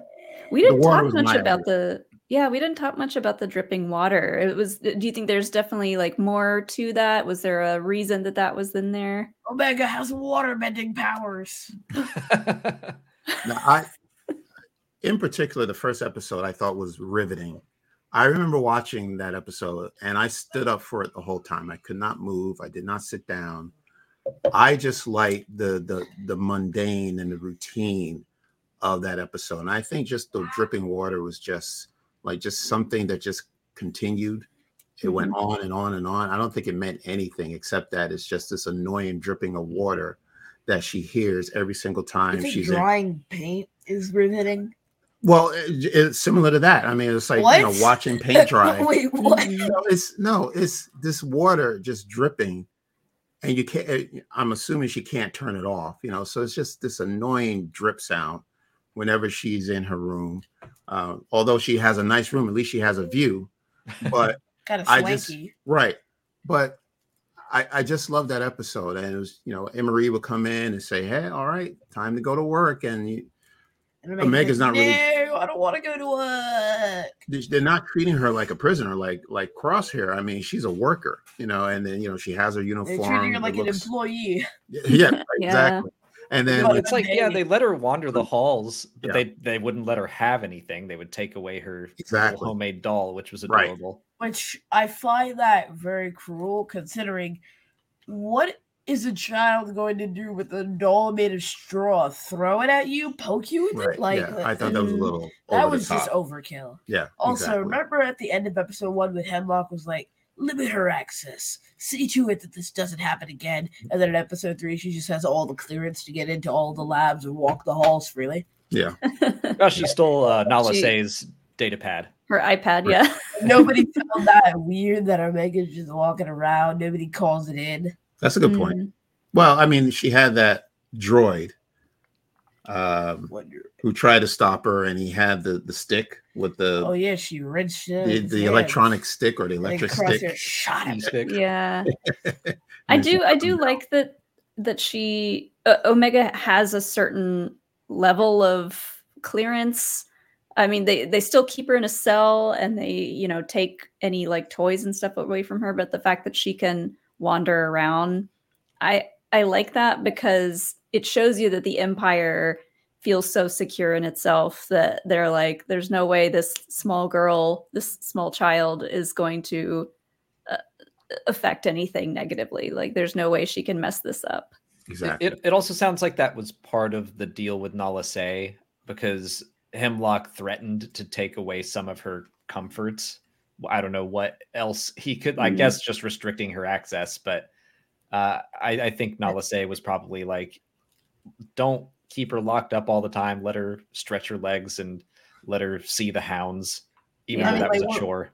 We didn't talk much about idea. the. Yeah, we didn't talk much about the dripping water. It was. Do you think there's definitely like more to that? Was there a reason that that was in there? Omega has water bending powers. Now, I, in particular, the first episode I thought was riveting. I remember watching that episode and I stood up for it the whole time. I could not move. I did not sit down. I just liked the the the mundane and the routine of that episode, and I think just the dripping water was just like just something that just continued. It went on and on and on. I don't think it meant anything except that it's just this annoying dripping of water that she hears every single time she's drawing in. Paint is riveting. Well, it, it's similar to that. I mean, it's like what? you know, watching paint dry. Wait, what? You know, it's no, it's this water just dripping, and you can't. I'm assuming she can't turn it off. You know, so it's just this annoying drip sound whenever she's in her room. Uh, although she has a nice room, at least she has a view. But kind of I just right. But I, I just love that episode. And it was, you know, Emerie would come in and say, "Hey, all right, time to go to work." And, you, and Omega's not no, really. I don't want to go to work. They're not treating her like a prisoner, like like Crosshair. I mean, she's a worker, you know. And then you know she has her uniform. They're treating her like looks, an employee. Yeah, yeah, yeah. exactly. And then no, it's like, yeah, they let her wander the halls, but yeah. they, they wouldn't let her have anything. They would take away her exactly. homemade doll, which was adorable. Right. Which I find that very cruel, considering what is a child going to do with a doll made of straw? Throw it at you? Poke you with right. it? Like, yeah, like, I thought that was a little That was just overkill. Yeah. Also, exactly. remember at the end of episode one when Hemlock was like, "Limit her access. See to it that this doesn't happen again." And then in episode three, she just has all the clearance to get into all the labs and walk the halls freely. Yeah. Well, she stole uh, Nala she, Say's data pad. Her iPad, yeah. Nobody found that weird that Omega's just walking around. Nobody calls it in. That's a good mm-hmm. point. Well, I mean, she had that droid um, who tried to stop her, and he had the, the stick. With the oh yeah, she wrenched it. The, the electronic stick or the electric stick. Shot him. stick. Yeah, I do. I do like that. That she uh, Omega has a certain level of clearance. I mean, they they still keep her in a cell, and they you know take any like toys and stuff away from her. But the fact that she can wander around, I I like that because it shows you that the Empire feels so secure in itself that they're like, there's no way this small girl, this small child is going to uh, affect anything negatively. Like, there's no way she can mess this up. Exactly. It, it also sounds like that was part of the deal with Nala Se, because Hemlock threatened to take away some of her comforts. I don't know what else he could, mm-hmm. I guess just restricting her access. But uh, I, I think Nala Se was probably like, don't keep her locked up all the time. Let her stretch her legs and let her see the hounds, even yeah, though I mean, that like, was a chore.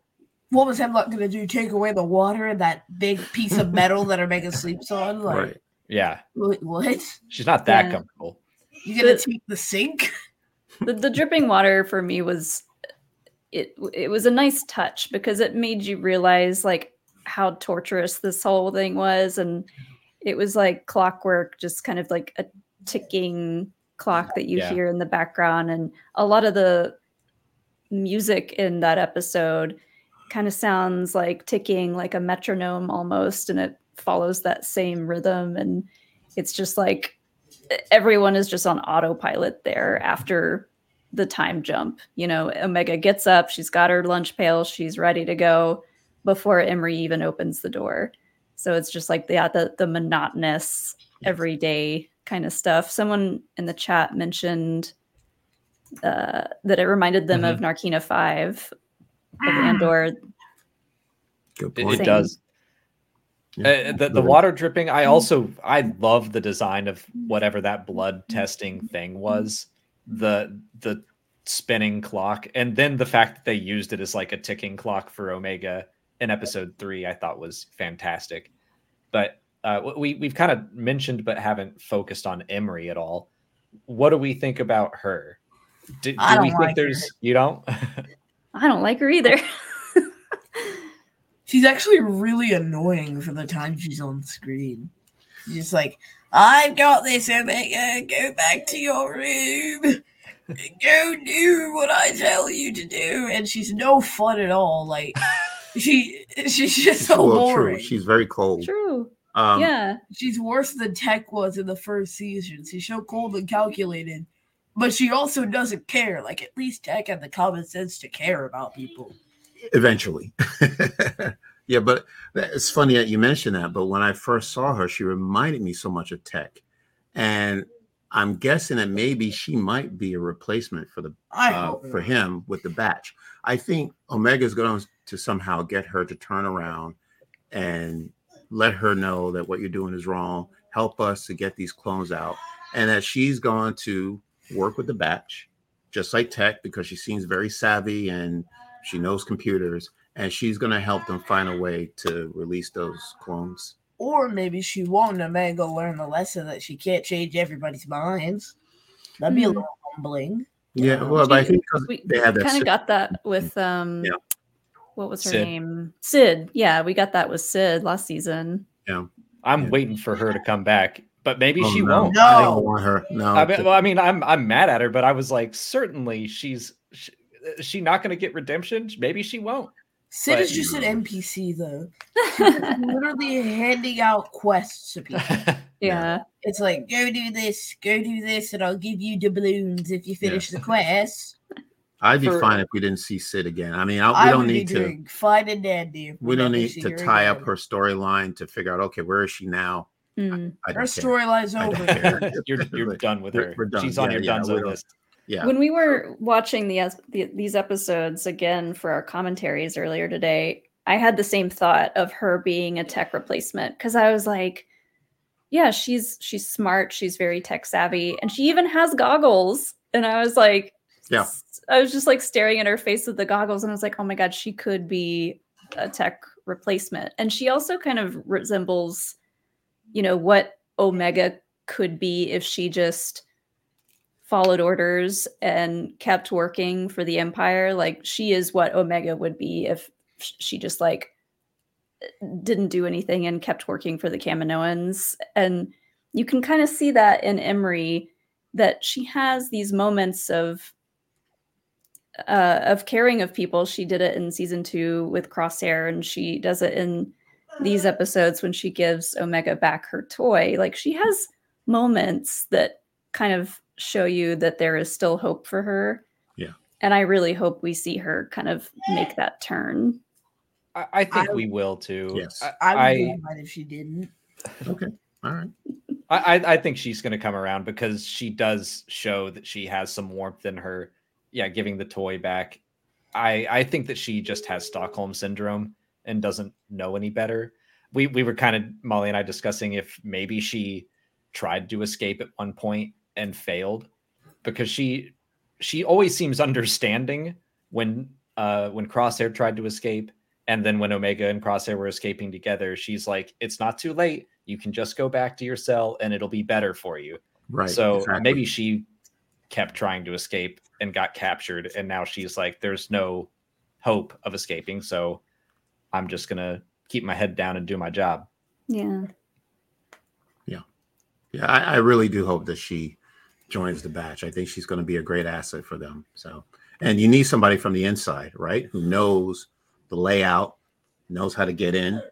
What was Hemlock going to do? Take away the water and that big piece of metal that Omega sleeps on? Like, right. Yeah. What? She's not that yeah. comfortable. You're going to take the sink? The, the dripping water for me was, it it was a nice touch because it made you realize like how torturous this whole thing was. And it was like clockwork, just kind of like a ticking clock that you yeah. hear in the background. And a lot of the music in that episode kind of sounds like ticking, like a metronome almost. And it follows that same rhythm. And it's just like, everyone is just on autopilot there after the time jump. You know, Omega gets up, she's got her lunch pail, she's ready to go before Emerie even opens the door. So it's just like yeah, the, the monotonous everyday kind of stuff. Someone in the chat mentioned uh, that it reminded them mm-hmm. of Narkina five of Andor. Good point. It, it does. Yeah. Uh, the, the water dripping, I also, I love the design of whatever that blood testing thing was, the the spinning clock, and then the fact that they used it as like a ticking clock for Omega in episode three, I thought was fantastic. But uh, we, we've kind of mentioned but haven't focused on Emerie at all. What do we think about her? Do, do we think like there's, her. You don't? I don't like her either. She's actually really annoying for the time she's on screen. She's just like, I've got this, Omega. Go back to your room. Go do what I tell you to do. And she's no fun at all. Like, she she's just so well, boring. True. She's very cold. True. Um, yeah. She's worse than Tech was in the first season. She's so cold and calculated. But she also doesn't care. Like, at least Tech had the common sense to care about people. Eventually. Yeah, but it's funny that you mentioned that. But when I first saw her, she reminded me so much of Tech. And I'm guessing that maybe she might be a replacement for the uh, for him with the batch. I think Omega's going to somehow get her to turn around and let her know that what you're doing is wrong. Help us to get these clones out. And that she's going to work with the batch, just like Tech, because she seems very savvy and she knows computers, and she's going to help them find a way to release those clones. Or maybe she won't. Omega learn the lesson that she can't change everybody's minds. That'd be a little humbling. Yeah, um, well, but I think we, they had we that kind of got that with, um, yeah. what was her Sid. name? Sid. Yeah, we got that with Sid last season. Yeah. I'm yeah. waiting for her to come back. But maybe oh, she no. won't. No, I don't want her. No. I mean, well, I mean, I'm I'm mad at her, but I was like, certainly she's... She, Is she not going to get redemption? Maybe she won't. Sid but, is just an N P C, though. Literally handing out quests to people. Yeah. yeah. It's like, go do this, go do this, and I'll give you doubloons if you finish yeah. the quest. I'd be For, fine if we didn't see Sid again. I mean, I, we I don't need to. Fine and dandy. We don't need to tie again. up her storyline to figure out, okay, where is she now? Mm. I, I her storyline's over. you're you're done with her. Done. She's on yeah, your yeah, Dunzo yeah, list. Yeah. When we were watching the, the these episodes again for our commentaries earlier today, I had the same thought of her being a Tech replacement, because I was like, yeah, she's she's smart. She's very tech savvy. And she even has goggles. And I was like, yeah, I was just like staring at her face with the goggles. And I was like, oh, my God, she could be a Tech replacement. And she also kind of resembles, you know, what Omega could be if she just followed orders and kept working for the Empire. Like, she is what Omega would be if she just like didn't do anything and kept working for the Kaminoans. And you can kind of see that in Emerie, that she has these moments of uh, of caring of people. She did it in season two with Crosshair, and she does it in these episodes when she gives Omega back her toy. Like, she has moments that kind of show you that there is still hope for her. Yeah. And I really hope we see her kind of make that turn. I, I think I, we will too. Yes. I, I would be mad if she didn't. Okay. All right. I, I think she's going to come around because she does show that she has some warmth in her. Yeah. Giving the toy back. I, I think that she just has Stockholm syndrome and doesn't know any better. We, we were kind of, Molly and I, discussing if maybe she tried to escape at one point and failed, because she, she always seems understanding when, uh, when Crosshair tried to escape. And then when Omega and Crosshair were escaping together, she's like, it's not too late. You can just go back to your cell and it'll be better for you. Right. So exactly. Maybe she kept trying to escape and got captured. And now she's like, there's no hope of escaping. So I'm just going to keep my head down and do my job. Yeah. Yeah. Yeah. I, I really do hope that she joins the batch. I think she's going to be a great asset for them. So, and you need somebody from the inside, right? Who knows the layout, knows how to get in,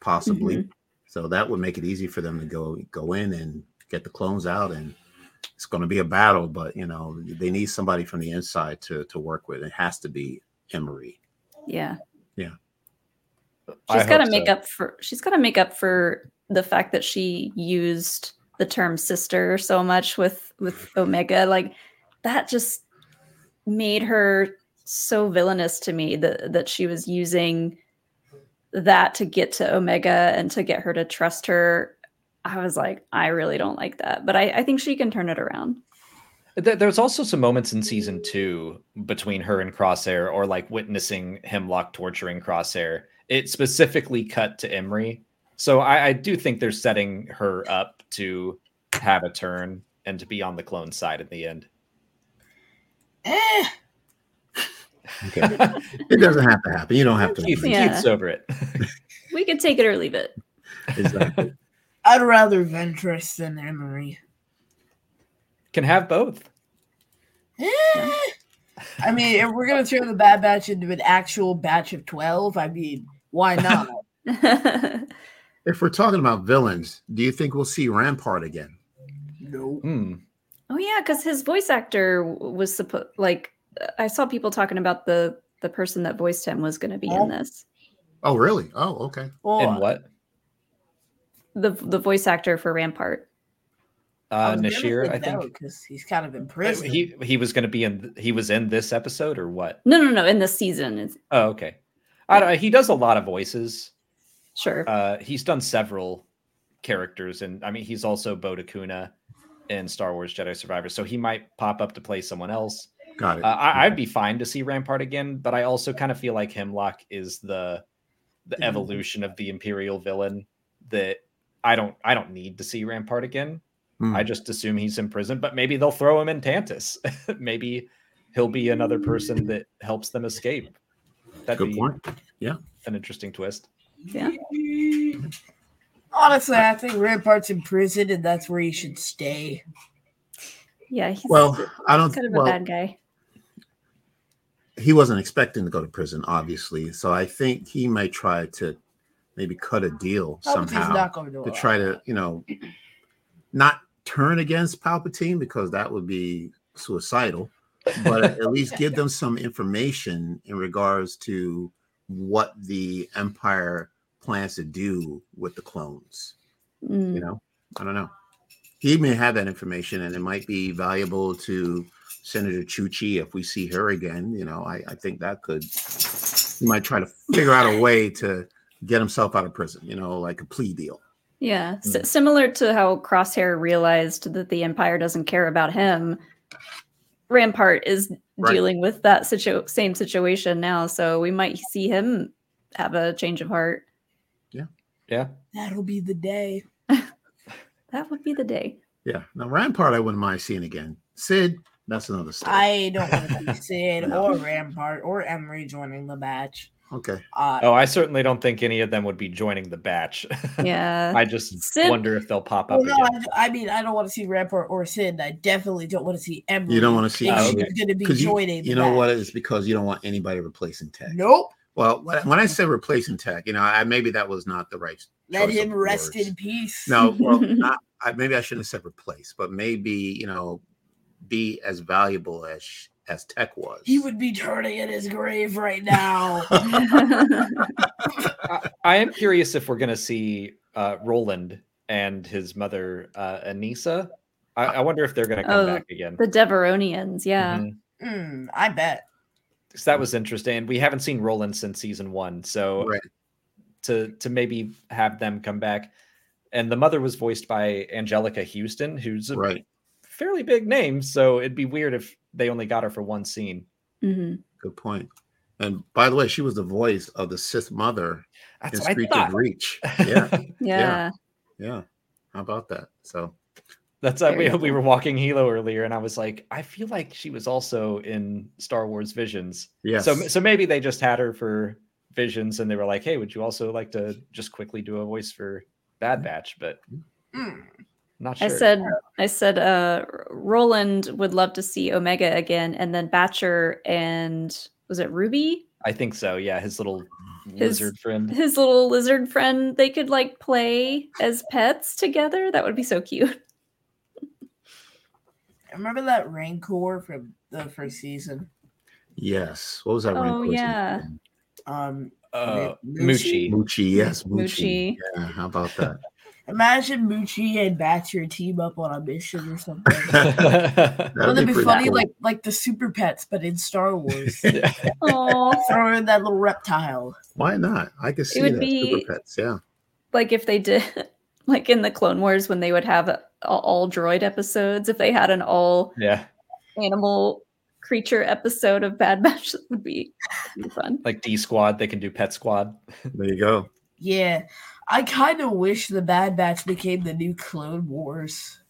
possibly. Mm-hmm. So that would make it easy for them to go go in and get the clones out. And it's going to be a battle, but you know they need somebody from the inside to to work with. It has to be Emerie. Yeah. Yeah. She's got to make so. up for. She's got to make up for the fact that she used the term sister so much with with Omega. Like that just made her so villainous to me, that that she was using that to get to Omega and to get her to trust her. I was like, I really don't like that, but I, I think she can turn it around. There's also some moments in season two between her and Crosshair, or like witnessing Hemlock torturing Crosshair. It specifically cut to Emerie. So I, I do think they're setting her up to have a turn and to be on the clone side at the end. Eh. Okay. It doesn't have to happen. You don't have to. Yeah. Keith's over it. We could take it or leave it. Exactly. I'd rather Ventress than Emerie. Can have both. Eh. I mean, if we're gonna throw the Bad Batch into an actual batch of twelve, I mean, why not? If we're talking about villains, do you think we'll see Rampart again? No. Mm. Oh yeah, because his voice actor was supposed like. I saw people talking about the, the person that voiced him was going to be oh. in this. Oh, really? Oh, okay. Oh. And what? The the voice actor for Rampart. Uh, I Nashir, I think. Because he's kind of in prison. He, he was going to be in, he was in this episode or what? No, no, no. In this season. It's... Oh, okay. I don't, he does a lot of voices. Sure. Uh, he's done several characters. And I mean, he's also Bo Dakuna in Star Wars Jedi Survivor. So he might pop up to play someone else. Got it. Uh, I, I'd be fine to see Rampart again, but I also kind of feel like Hemlock is the the evolution of the Imperial villain that I don't I don't need to see Rampart again. Mm. I just assume he's in prison, but maybe they'll throw him in Tantiss. Maybe he'll be another person that helps them escape. That'd Good be point. Yeah, an interesting twist. Yeah. Honestly, I think Rampart's in prison, and that's where he should stay. Yeah. He's, well, I don't. Kind of well, a bad guy. He wasn't expecting to go to prison, obviously. So I think he might try to maybe cut a deal somehow to try to, you know, not turn against Palpatine, because that would be suicidal, but at least give them some information in regards to what the Empire plans to do with the clones. Mm. You know, I don't know. He may have that information, and it might be valuable to Senator Chuchi if we see her again. You know, I, I think that could, he might try to figure out a way to get himself out of prison, you know, like a plea deal. Yeah. Mm-hmm. S- similar to how Crosshair realized that the Empire doesn't care about him, Rampart is right. dealing with that situ- same situation now. So we might see him have a change of heart. Yeah. Yeah. That'll be the day. That would be the day. Yeah. Now, Rampart, I wouldn't mind seeing again. Sid, that's another story. I don't want to see Sid no. or Rampart or Emerie joining the batch. Okay. Uh, oh, I certainly don't think any of them would be joining the batch. Yeah. I just Sid, wonder if they'll pop up. Well, no, again. I, I mean, I don't want to see Rampart or Sid. I definitely don't want to see Emerie. You don't want to see Emerie. She's going to be joining. You, you know batch. What? It's because you don't want anybody replacing Tech. Nope. Well, when I said replacing Tech, you know, I, maybe that was not the right. Let him rest words. In peace. No, well, not, I, maybe I shouldn't have said replace, but maybe, you know, be as valuable as she, as Tech was. He would be turning in his grave right now. I, I am curious if we're going to see uh, Roland and his mother, uh, Anissa. I, I wonder if they're going to come oh, back again. The Deveronians, yeah. Mm-hmm. Mm, I bet. So that was interesting. We haven't seen Roland since season one, so right. to to maybe have them come back. And the mother was voiced by Angelica Houston, who's a right. fairly big name, so it'd be weird if they only got her for one scene. Mm-hmm. Good point. And by the way, she was the voice of the Sith mother That's in what Streets I thought. Of Reach. Yeah. yeah. Yeah. Yeah. How about that? So that's uh, we, we were walking Hilo earlier, and I was like, I feel like she was also in Star Wars Visions. Yeah. So, so maybe they just had her for Visions, and they were like, hey, would you also like to just quickly do a voice for Bad Batch? But mm. Not sure. I said, I said, uh, Roland would love to see Omega again, and then Batcher and was it Ruby? I think so. Yeah, his little his, lizard friend. His little lizard friend. They could like play as pets together. That would be so cute. Remember that Rancor from the first season? Yes. What was that? Oh Rancor's yeah. Name? Um. Uh, Moochie. Moochie. Yes. Moochie. Moochie. Yeah. How about that? Imagine Moochie and Batcher team up on a mission or something. Wouldn't it be, be funny, cool. like like the Super Pets, but in Star Wars? Oh, throw in that little reptile. Why not? I could see it would that. Be Super Pets, yeah. Like if they did, like in the Clone Wars when they would have a, a, all droid episodes, if they had an all yeah. animal creature episode of Bad Batch, that would be, be fun. Like D-Squad, they can do Pet Squad. There you go. Yeah. I kind of wish the Bad Batch became the new Clone Wars.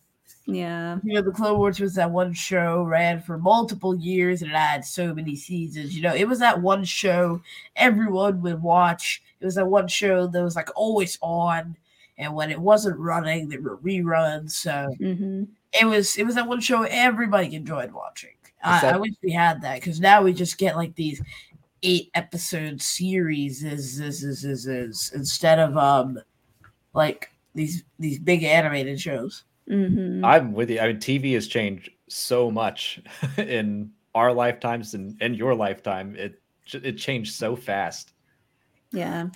Yeah. You know, the Clone Wars was that one show, ran for multiple years, and it had so many seasons. You know, it was that one show everyone would watch. It was that one show that was, like, always on. And when it wasn't running, there were reruns. So mm-hmm. it was it was that one show everybody enjoyed watching. I, that- I wish we had that, because now we just get, like, these eight episode series is is, is is is instead of um like these these big animated shows. Mm-hmm. I'm with you. I mean, T V has changed so much in our lifetimes and in your lifetime. It it changed so fast. Yeah.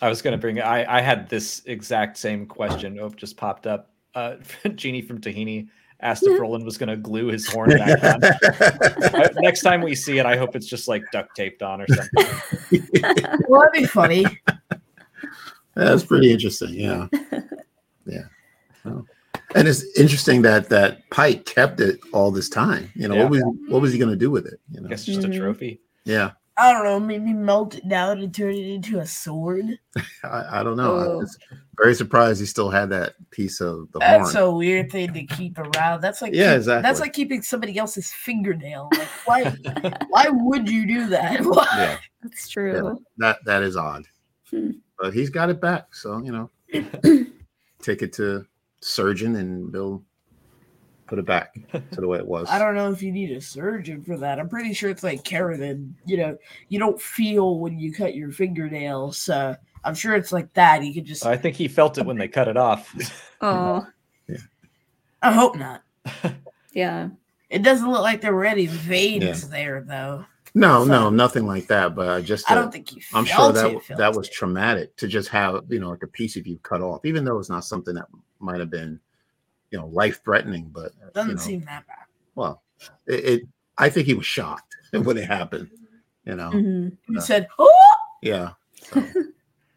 I was gonna bring. I I had this exact same question. Oh, it just popped up. Uh, Jeannie from Tahini asked if Roland was going to glue his horn back on. Next time we see it, I hope it's just like duct taped on or something. Well, that'd be funny. That's pretty interesting. Yeah, yeah. Oh. And it's interesting that that Pike kept it all this time. You know, yeah. what was what was he going to do with it? You know, I guess just mm-hmm. a trophy. Yeah. I don't know. Maybe melt it down and turn it into a sword. I, I don't know. Oh. I was very surprised he still had that piece of the that's horn. That's a weird thing to keep around. That's like yeah, keep, exactly. That's like keeping somebody else's fingernail. Like, why? Why would you do that? Yeah. That's true. Yeah, that that is odd. Hmm. But he's got it back, so you know, take it to surgeon and they'll put it back to the way it was. I don't know if you need a surgeon for that. I'm pretty sure it's like Kerwin. You know, you don't feel when you cut your fingernails. So I'm sure it's like that. You could just. I think he felt it when they cut it off. Oh. Yeah. I hope not. Yeah. It doesn't look like there were any veins yeah. there, though. No, so, no, nothing like that. But I just. I don't uh, think you. I'm sure that that was it. Traumatic to just have, you know, like a piece of you cut off, even though it's not something that might have been, you know, life-threatening, but doesn't you know, seem that bad. Well, it, it. I think he was shocked when it happened. You know, mm-hmm. he uh, said, "Oh, yeah." So,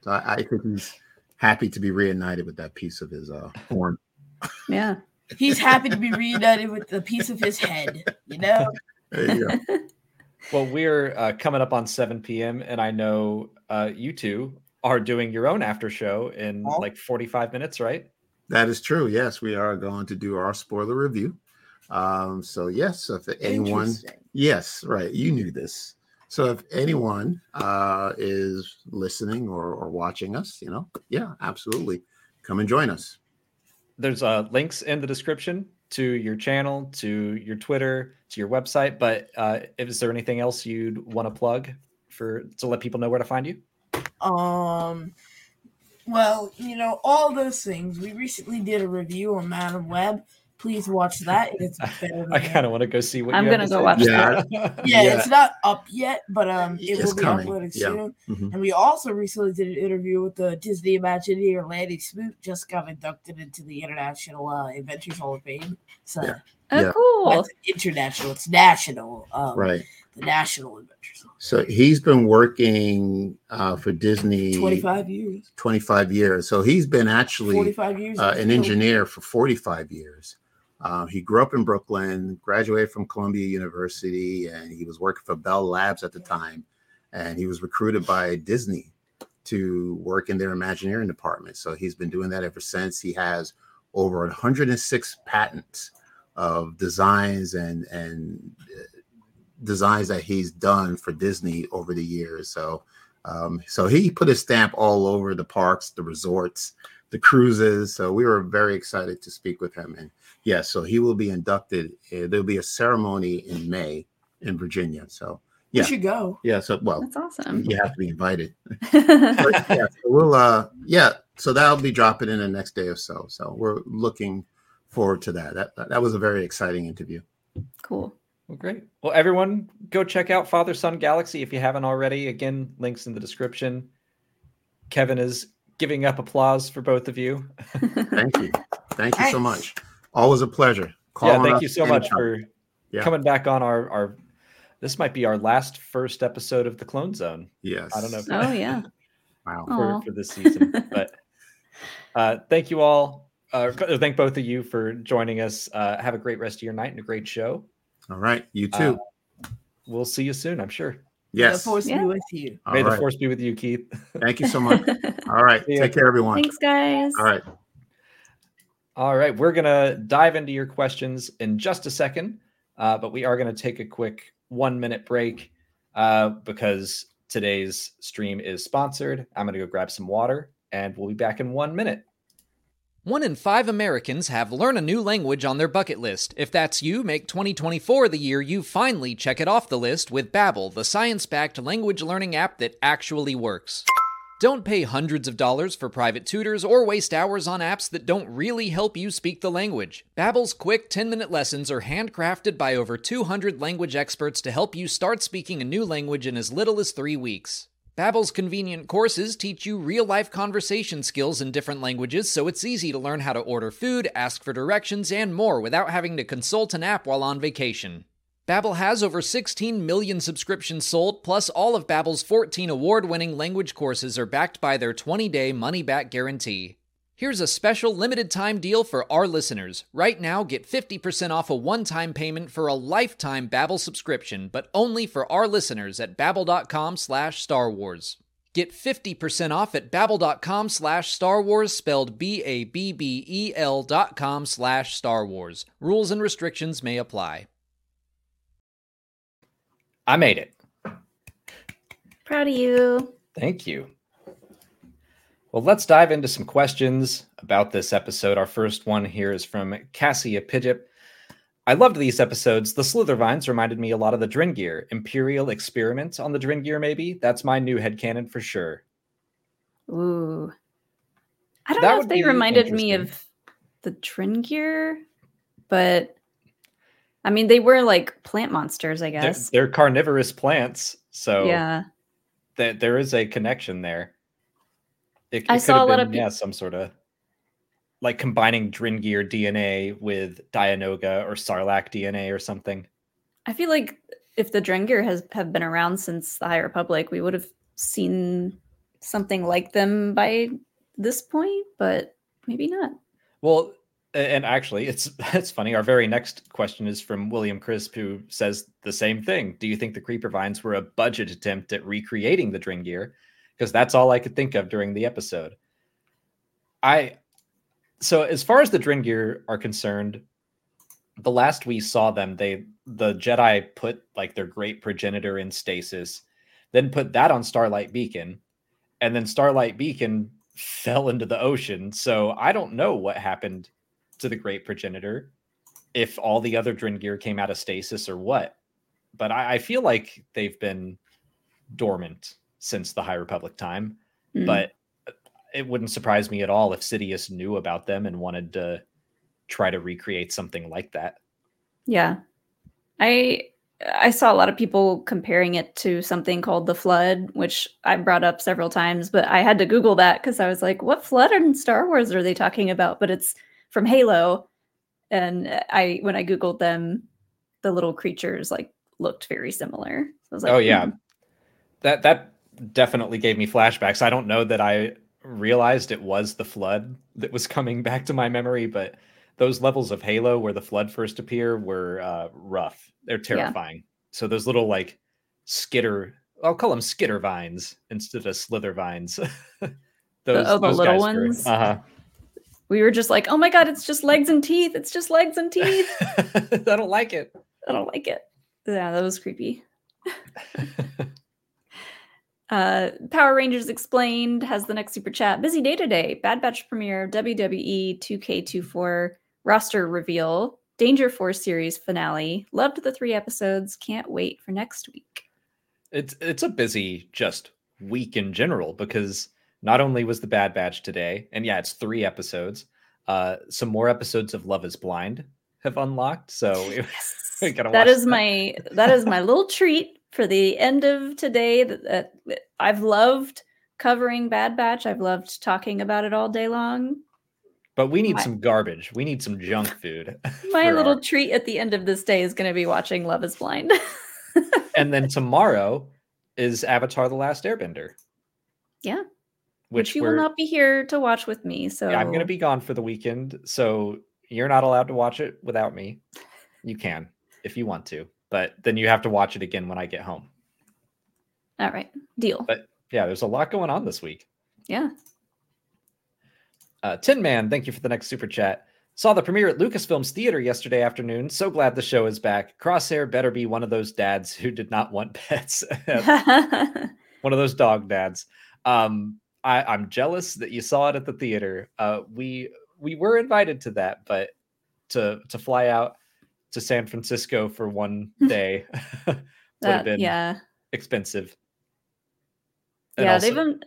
so I, I think he's happy to be reunited with that piece of his uh, horn. Yeah, he's happy to be reunited with the piece of his head. You know. There you go. Well, we're uh, coming up on seven p.m., and I know uh, you two are doing your own after show in oh. like forty-five minutes, right? That is true. Yes, we are going to do our spoiler review. Um, so yes, if anyone, yes, right, you knew this. So if anyone uh, is listening or, or watching us, you know, yeah, absolutely, come and join us. There's uh, links in the description to your channel, to your Twitter, to your website. But uh, is there anything else you'd want to plug for to let people know where to find you? Um. Well, you know, all those things. We recently did a review on Madame Web. Please watch that. It's better. I kind of want to go see what I'm you gonna go watch. Yeah. yeah, yeah, it's not up yet, but um, it it's will be coming. uploaded yeah. soon. Mm-hmm. And we also recently did an interview with the Disney Imagineer Lanny Smoot, just got inducted into the International uh, Inventors Hall of Fame. So, yeah. oh, yeah. cool! That's international, it's national, um, right? The National Inventors Hall. So he's been working uh, for Disney twenty-five years. twenty-five years. So he's been actually forty-five years uh, an engineer for forty-five years. Uh, he grew up in Brooklyn, graduated from Columbia University, and he was working for Bell Labs at the time. And he was recruited by Disney to work in their Imagineering department. So he's been doing that ever since. He has over one hundred six patents of designs and and designs that he's done for Disney over the years. So, um, so he put his stamp all over the parks, the resorts, the cruises. So we were very excited to speak with him. And yeah, so he will be inducted. There'll be a ceremony in May in Virginia. So yeah, you should go. Yeah. So, well, that's awesome. You have to be invited. but, yeah, so we'll, uh, yeah. So that'll be dropping in the next day or so. So we're looking forward to that. That, that was a very exciting interview. Cool. Well, great. Well, everyone go check out Father Son Galaxy if you haven't already. Again, links in the description. Kevin is giving up applause for both of you. Thank you. Thank you so much. Always a pleasure. Call yeah, thank you so much time. for yeah. coming back on our, our, this might be our last first episode of the Clone Zone. Yes. I don't know. If oh, yeah. Wow. For, for this season. But uh, thank you all. Uh, thank both of you for joining us. Uh, have a great rest of your night and a great show. All right. You too. Uh, we'll see you soon, I'm sure. Yes. May the force yeah. be with you. All May right. the force be with you, Keith. Thank you so much. All right. Take care, everyone. Thanks, guys. All right. All right. We're going to dive into your questions in just a second, uh, but we are going to take a quick one minute break uh, because today's stream is sponsored. I'm going to go grab some water and we'll be back in one minute. One in five Americans have learn a new language on their bucket list. If that's you, make twenty twenty-four the year you finally check it off the list with Babbel, the science-backed language learning app that actually works. Don't pay hundreds of dollars for private tutors or waste hours on apps that don't really help you speak the language. Babbel's quick ten-minute lessons are handcrafted by over two hundred language experts to help you start speaking a new language in as little as three weeks. Babbel's convenient courses teach you real-life conversation skills in different languages, so it's easy to learn how to order food, ask for directions, and more without having to consult an app while on vacation. Babbel has over sixteen million subscriptions sold, plus all of Babbel's fourteen award-winning language courses are backed by their twenty-day money-back guarantee. Here's a special limited-time deal for our listeners. Right now, get fifty percent off a one-time payment for a lifetime Babbel subscription, but only for our listeners at babbel.com slash Star Wars. Get fifty percent off at babbel.com slash Star Wars, spelled B A B B E L dot com slash Star Wars. Rules and restrictions may apply. I made it. Proud of you. Thank you. Well, let's dive into some questions about this episode. Our first one here is from Cassia Pidgip. I loved these episodes. The Slithervines reminded me a lot of the Drengir. Imperial experiment on the Drengir, maybe? That's my new headcanon for sure. Ooh. I don't that know if they reminded me of the Drengir, but I mean, they were like plant monsters, I guess. They're, they're carnivorous plants, so yeah, th- there is a connection there. It, it I saw a lot been, of yeah, some sort of like combining Drengir D N A with Dianoga or Sarlacc D N A or something. I feel like if the Drengir has have been around since the High Republic, we would have seen something like them by this point, but maybe not. Well, and actually, it's it's funny. Our very next question is from William Crisp, who says the same thing. Do you think the Creepervines were a budget attempt at recreating the Drengir? Because that's all I could think of during the episode. I so as far as the Drengir are concerned, the last we saw them, they the Jedi put like their great progenitor in stasis, then put that on Starlight Beacon, and then Starlight Beacon fell into the ocean. So I don't know what happened to the great progenitor, if all the other Drengir came out of stasis or what. But I, I feel like they've been dormant since the High Republic time, mm. but it wouldn't surprise me at all if Sidious knew about them and wanted to try to recreate something like that. Yeah. I I saw a lot of people comparing it to something called the Flood, which I brought up several times, but I had to Google that because I was like, what Flood in Star Wars are they talking about? But it's from Halo. And I when I Googled them, the little creatures like looked very similar. So I was like, oh, yeah, mm. that that definitely gave me flashbacks. I don't know that I realized it was the Flood that was coming back to my memory, but those levels of Halo where the Flood first appear were uh, rough. They're terrifying. Yeah. So those little like skitter, I'll call them skitter vines instead of slither vines. those, the, oh, the those little ones. Uh huh. We were just like, oh my God, it's just legs and teeth. It's just legs and teeth. I don't like it. I don't like it. Yeah, that was creepy. uh, Power Rangers Explained has the next super chat. Busy day today. Bad Batch premiere, W W E two K twenty-four roster reveal, Danger Force series finale. Loved the three episodes. Can't wait for next week. It's, it's a busy just week in general because not only was the Bad Batch today, and yeah, it's three episodes, uh, some more episodes of Love is Blind have unlocked. So yes. we gotta that watch is that. my that is my little treat for the end of today. That, that I've loved covering Bad Batch. I've loved talking about it all day long. But we need my, some garbage. We need some junk food. My little our... treat at the end of this day is going to be watching Love is Blind. And then tomorrow is Avatar: The Last Airbender. Yeah. Which, which you will not be here to watch with me. So yeah, I'm going to be gone for the weekend. So you're not allowed to watch it without me. You can if you want to, but then you have to watch it again when I get home. All right. Deal. But yeah, there's a lot going on this week. Yeah. Uh, Tin Man, thank you for the next super chat. Saw the premiere at Lucasfilm's theater yesterday afternoon. So glad the show is back. Crosshair better be one of those dads who did not want pets. One of those dog dads. Um, I, I'm jealous that you saw it at the theater. Uh, we we were invited to that, but to to fly out to San Francisco for one day would that, have been yeah. expensive. And yeah, also, they've in,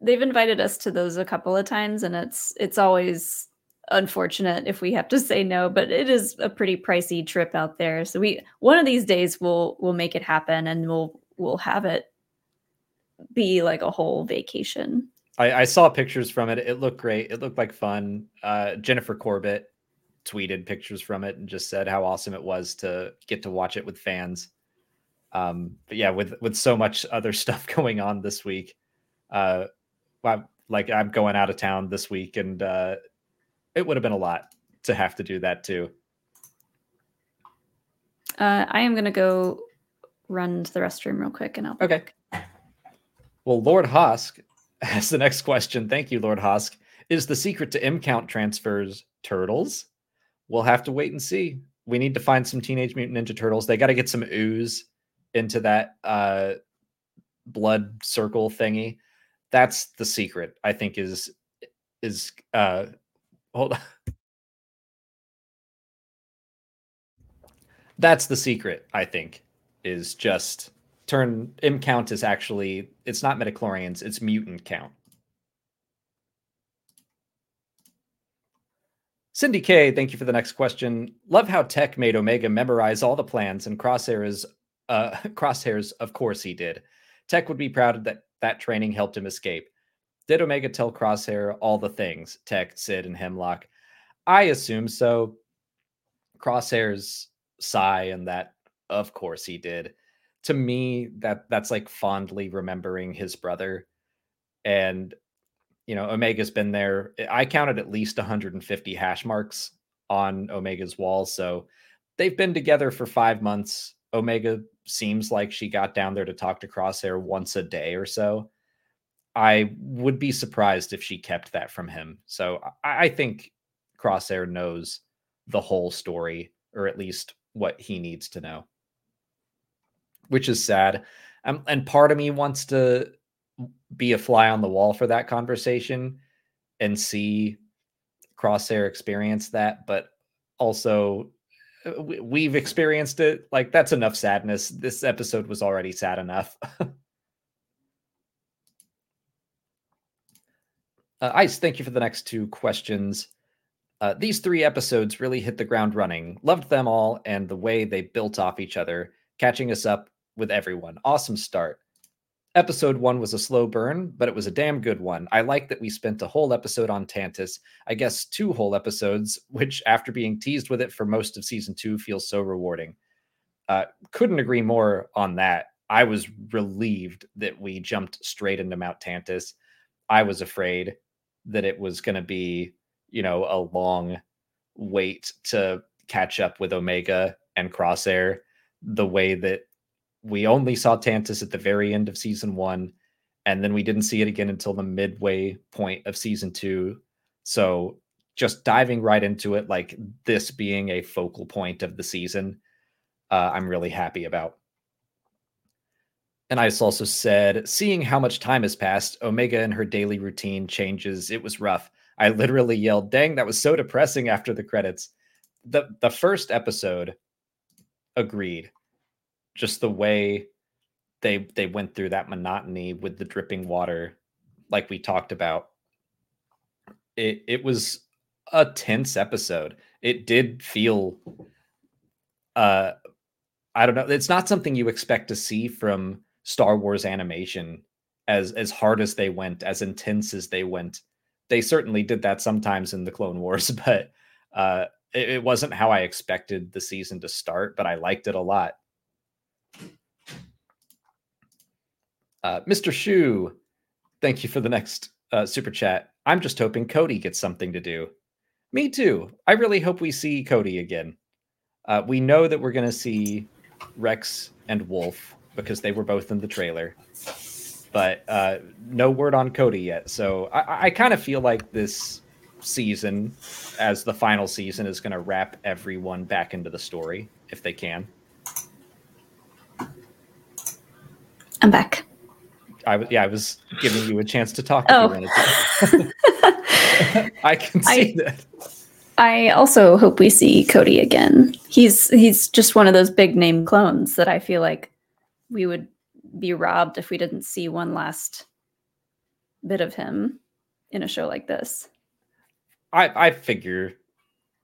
they've invited us to those a couple of times, and it's it's always unfortunate if we have to say no. But it is a pretty pricey trip out there, so we one of these days we'll we'll make it happen, and we'll we'll have it be like a whole vacation. I, I saw pictures from it. It looked great. It looked like fun. Uh, Jennifer Corbett tweeted pictures from it and just said how awesome it was to get to watch it with fans. Um, but yeah, with, with so much other stuff going on this week, uh, I'm, like I'm going out of town this week and uh, it would have been a lot to have to do that too. Uh, I am going to go run to the restroom real quick and I'll be okay. Back. Well, Lord Hosk has the next question. Thank you, Lord Hosk. Is the secret to M-count transfers turtles? We'll have to wait and see. We need to find some Teenage Mutant Ninja Turtles. They got to get some ooze into that uh, blood circle thingy. That's the secret, I think, is... is uh, hold on. That's the secret, I think, is just... Turn M count is actually, it's not midichlorians, it's mutant count. Cindy K, thank you for the next question. Love how Tech made Omega memorize all the plans and Crosshair's, uh, Crosshairs, of course he did. Tech would be proud that that training helped him escape. Did Omega tell Crosshair all the things, Tech, Sid, and Hemlock? I assume so. Crosshair's sigh and that, of course he did. To me, that that's like fondly remembering his brother. And, you know, Omega's been there. I counted at least one hundred fifty hash marks on Omega's wall. So they've been together for five months. Omega seems like she got down there to talk to Crosshair once a day or so. I would be surprised if she kept that from him. So I, I think Crosshair knows the whole story, or at least what he needs to know. Which is sad. Um, and part of me wants to be a fly on the wall for that conversation and see Crosshair experience that. But also we've experienced it. Like that's enough sadness. This episode was already sad enough. uh, Ice, thank you for the next two questions. Uh, these three episodes really hit the ground running. Loved them all and the way they built off each other, catching us up with everyone. Awesome start. Episode one was a slow burn, but it was a damn good one. I like that we spent a whole episode on Tantiss. I guess two whole episodes, which after being teased with it for most of season two feels so rewarding. Uh, couldn't agree more on that. I was relieved that we jumped straight into Mount Tantiss. I was afraid that it was going to be, you know, a long wait to catch up with Omega and Crosshair, the way that we only saw Tantiss at the very end of season one, and then we didn't see it again until the midway point of season two. So just diving right into it, like this being a focal point of the season, uh, I'm really happy about. And I also said, seeing how much time has passed, Omega and her daily routine changes. It was rough. I literally yelled, dang, that was so depressing after the credits. The the first episode, agreed. Just the way they they went through that monotony with the dripping water, like we talked about. It it was a tense episode. It did feel, uh, I don't know, it's not something you expect to see from Star Wars animation, as as hard as they went, as intense as they went. They certainly did that sometimes in the Clone Wars, but uh, it, it wasn't how I expected the season to start, but I liked it a lot. Uh, Mister Shu, thank you for the next uh, super chat. I'm just hoping Cody gets something to do. Me too. I really hope we see Cody again. Uh, we know that we're going to see Rex and Wolf because they were both in the trailer. But uh, no word on Cody yet. So I, I kind of feel like this season, as the final season, is going to wrap everyone back into the story if they can. I'm back. I w- yeah, I was giving you a chance to talk. Oh. If you wanted to. I can see I, that. I also hope we see Cody again. He's he's just one of those big name clones that I feel like we would be robbed if we didn't see one last bit of him in a show like this. I, I figure,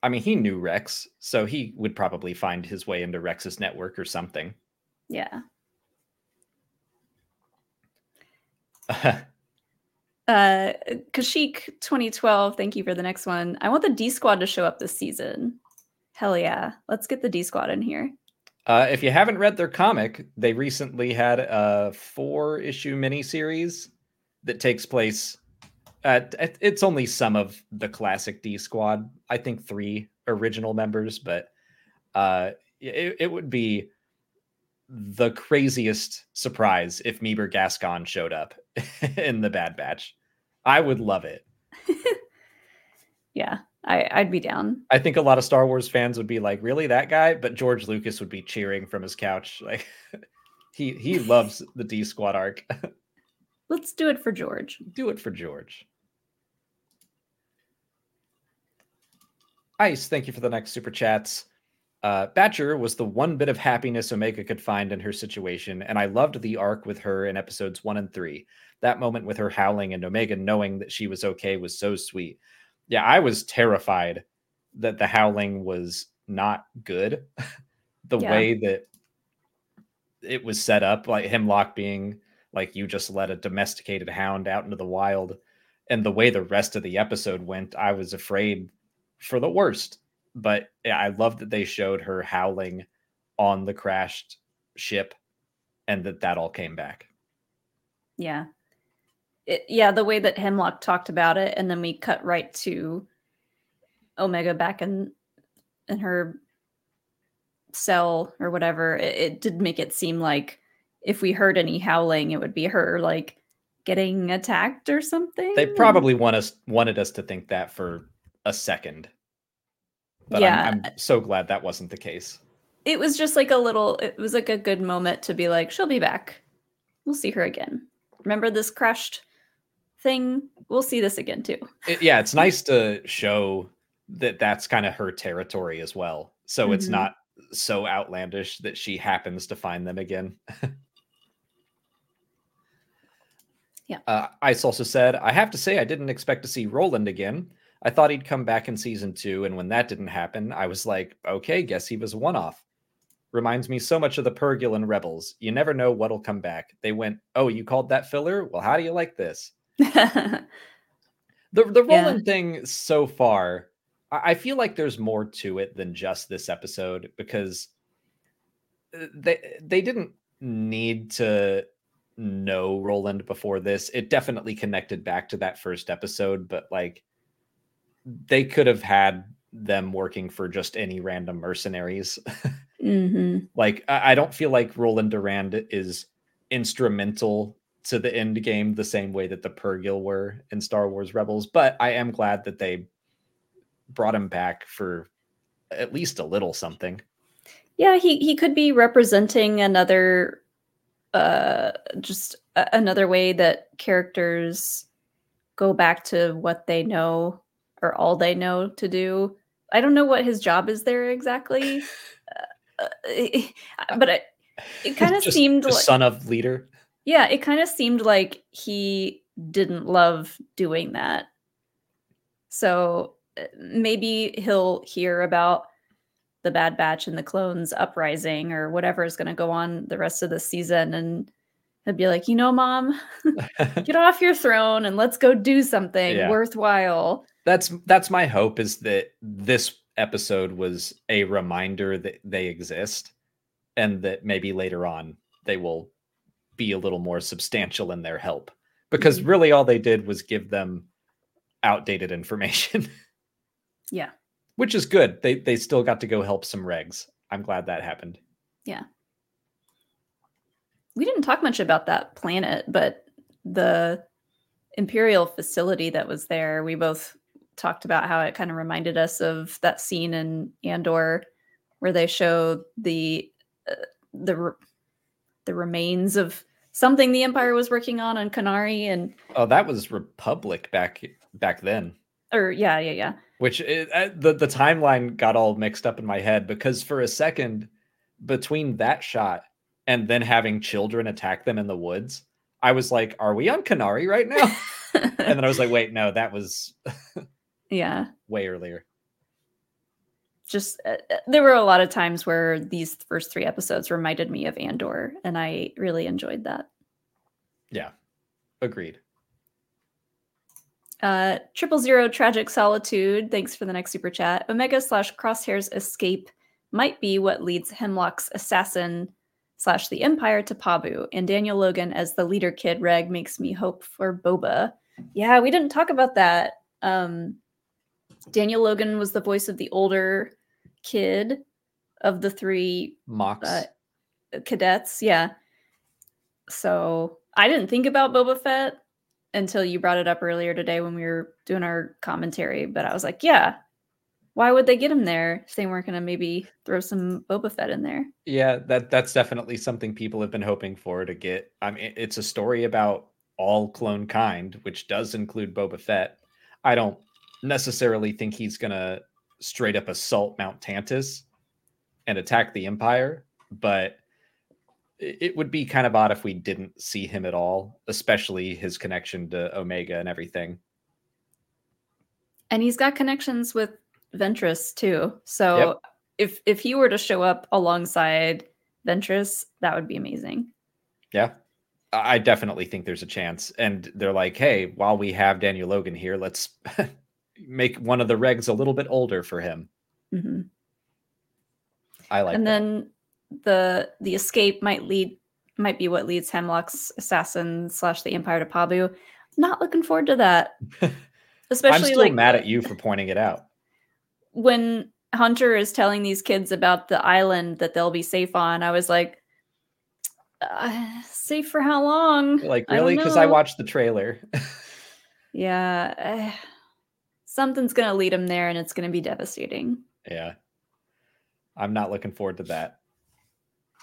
I mean, he knew Rex, so he would probably find his way into Rex's network or something. Yeah. uh, Kashyyyk twenty twelve, thank you for the next one. I want the D-Squad to show up this season. Hell yeah. Let's get the D-Squad in here. Uh, if you haven't read their comic, they recently had a four-issue miniseries that takes place at, at, it's only some of the classic D-Squad. I think three original members, but uh, it, it would be the craziest surprise if Meeber Gascon showed up in The Bad Batch. I would love it. Yeah. I, I'd be down. I think a lot of Star Wars fans would be like, really, that guy? But George Lucas would be cheering from his couch. Like, he he loves the D-Squad arc. Let's do it for George. Do it for George. Ice, thank you for the next super chats. Uh, Batcher was the one bit of happiness Omega could find in her situation, and I loved the arc with her in episodes one and three. That moment with her howling and Omega knowing that she was okay was so sweet. Yeah, I was terrified that the howling was not good. The yeah. way that it was set up, like Hemlock being like, you just let a domesticated hound out into the wild. And the way the rest of the episode went, I was afraid for the worst. But yeah, I love that they showed her howling on the crashed ship and that that all came back. Yeah. It, yeah, the way that Hemlock talked about it, and then we cut right to Omega back in in her cell or whatever. It, it did make it seem like if we heard any howling, it would be her like getting attacked or something. They probably want us wanted us to think that for a second, but yeah. I'm, I'm so glad that wasn't the case. It was just like a little. It was like a good moment to be like, she'll be back. We'll see her again. Remember this crashed thing, we'll see this again too. It, yeah, it's nice to show that that's kind of her territory as well. So mm-hmm. It's not so outlandish that she happens to find them again. Yeah. Uh, Ice also said, I have to say I didn't expect to see Roland again. I thought he'd come back in season two, and when that didn't happen, I was like, okay, guess he was one-off. Reminds me so much of the Pergulan Rebels. You never know what'll come back. They went, oh, you called that filler? Well, how do you like this? the the Roland yeah. thing so far, I, I feel like there's more to it than just this episode, because they they didn't need to know Roland before this. It definitely connected back to that first episode, but like, they could have had them working for just any random mercenaries. mm-hmm. Like, I don't feel like Roland Durand is instrumental to the end game the same way that the Pergil were in Star Wars Rebels, but I am glad that they brought him back for at least a little something. Yeah, he, he could be representing another, uh, just a- another way that characters go back to what they know or all they know to do. I don't know what his job is there exactly, uh, but it, it kind of seemed like... son of leader. Yeah, it kind of seemed like he didn't love doing that. So maybe he'll hear about the Bad Batch and the clones uprising or whatever is going to go on the rest of the season, and he'd be like, you know, Mom, get off your throne and let's go do something yeah. worthwhile. That's that's my hope, is that this episode was a reminder that they exist, and that maybe later on they will be a little more substantial in their help, because mm-hmm. really all they did was give them outdated information. yeah. Which is good. They they still got to go help some regs. I'm glad that happened. Yeah. We didn't talk much about that planet, but the Imperial facility that was there, we both talked about how it kind of reminded us of that scene in Andor where they show the uh, the re- the remains of something the Empire was working on on Qunari. And oh, that was Republic back back then. Or yeah, yeah, yeah. Which is, uh, the the timeline got all mixed up in my head, because for a second between that shot and then having children attack them in the woods, I was like, "Are we on Qunari right now?" And then I was like, "Wait, no, that was." Yeah. Way earlier. Just uh, there were a lot of times where these first three episodes reminded me of Andor, and I really enjoyed that. Yeah. Agreed. Uh, triple zero tragic solitude. Thanks for the next super chat. Omega slash Crosshair's escape might be what leads Hemlock's assassin slash the Empire to Pabu, and Daniel Logan as the leader kid reg makes me hope for Boba. Yeah, we didn't talk about that. Um, Daniel Logan was the voice of the older kid of the three Mox uh, cadets. Yeah. So I didn't think about Boba Fett until you brought it up earlier today when we were doing our commentary. But I was like, yeah, why would they get him there if they weren't going to maybe throw some Boba Fett in there? Yeah, that that's definitely something people have been hoping for to get. I mean, it's a story about all clone kind, which does include Boba Fett. I don't necessarily think he's going to straight up assault Mount Tantiss and attack the Empire, but it would be kind of odd if we didn't see him at all, especially his connection to Omega and everything. And he's got connections with Ventress too. So yep. if if he were to show up alongside Ventress, that would be amazing. Yeah. I definitely think there's a chance. And they're like, hey, while we have Daniel Logan here, let's make one of the regs a little bit older for him. Mm-hmm. I like and that. Then the the escape might lead might be what leads Hemlock's assassin slash the Empire to Pabu. Not looking forward to that. Especially I'm still like, mad at you for pointing it out. When Hunter is telling these kids about the island that they'll be safe on, I was like, Uh, safe for how long? Like, really? Because I, I watched the trailer. yeah. Uh, something's going to lead him there, and it's going to be devastating. Yeah. I'm not looking forward to that.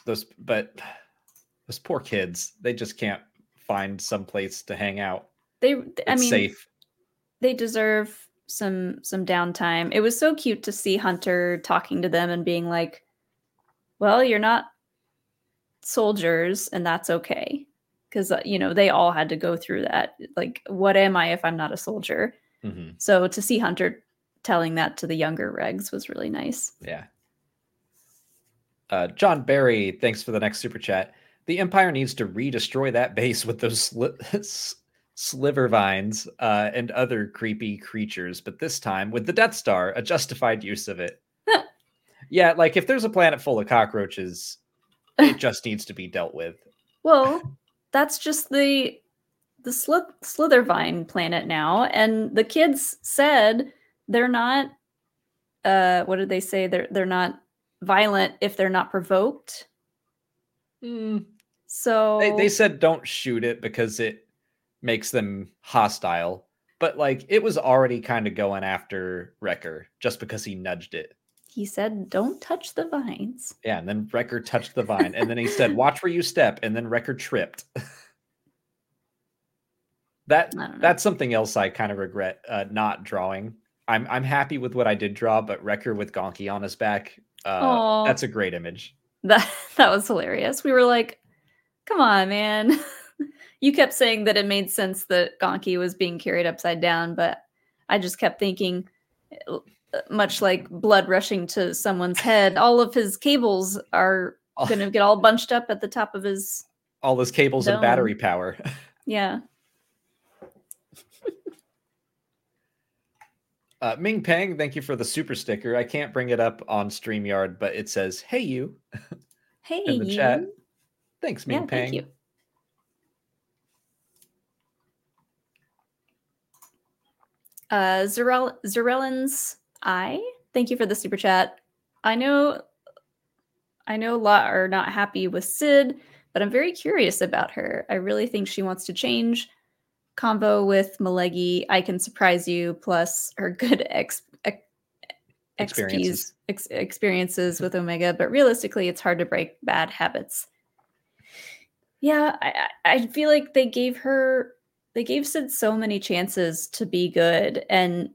Those, but those poor kids, they just can't find some place to hang out. They, it's I mean, safe. They deserve some, some downtime. It was so cute to see Hunter talking to them and being like, well, you're not soldiers, and that's okay, because you know they all had to go through that. Like, what am I if I'm not a soldier? Mm-hmm. So to see Hunter telling that to the younger Regs was really nice. Yeah. Uh, John Barry, thanks for the next super chat. The Empire needs to re-destroy that base with those sli- sliver vines uh, and other creepy creatures, but this time with the Death Star, a justified use of it. Yeah, like if there's a planet full of cockroaches, it just needs to be dealt with. Well, that's just the the slith- Slithervine planet now, and the kids said they're not. Uh, what did they say? They're they're not violent if they're not provoked. Mm. So they, they said don't shoot it because it makes them hostile. But like it was already kind of going after Wrecker just because he nudged it. He said, don't touch the vines. Yeah, and then Wrecker touched the vine. And then he said, watch where you step. And then Wrecker tripped. that That's something else I kind of regret uh, not drawing. I'm I'm happy with what I did draw, but Wrecker with Gungi on his back, uh, that's a great image. That, that was hilarious. We were like, come on, man. You kept saying that it made sense that Gungi was being carried upside down, but I just kept thinking... much like blood rushing to someone's head, all of his cables are going to get all bunched up at the top of his... All his cables dome. And battery power. Yeah. uh, Ming Peng, thank you for the super sticker. I can't bring it up on StreamYard, but it says, hey you. Hey in the you. Chat. Thanks, Ming yeah, Peng. Thank you. Uh, Zarel- Zarelan's... I thank you for the super chat. I know I know a lot are not happy with Sid, but I'm very curious about her. I really think she wants to change. Combo with Malegi, I can surprise you, plus her good ex, ex, experiences. Ex, experiences with Omega, but realistically, it's hard to break bad habits. Yeah, I, I feel like they gave her, they gave Sid so many chances to be good, and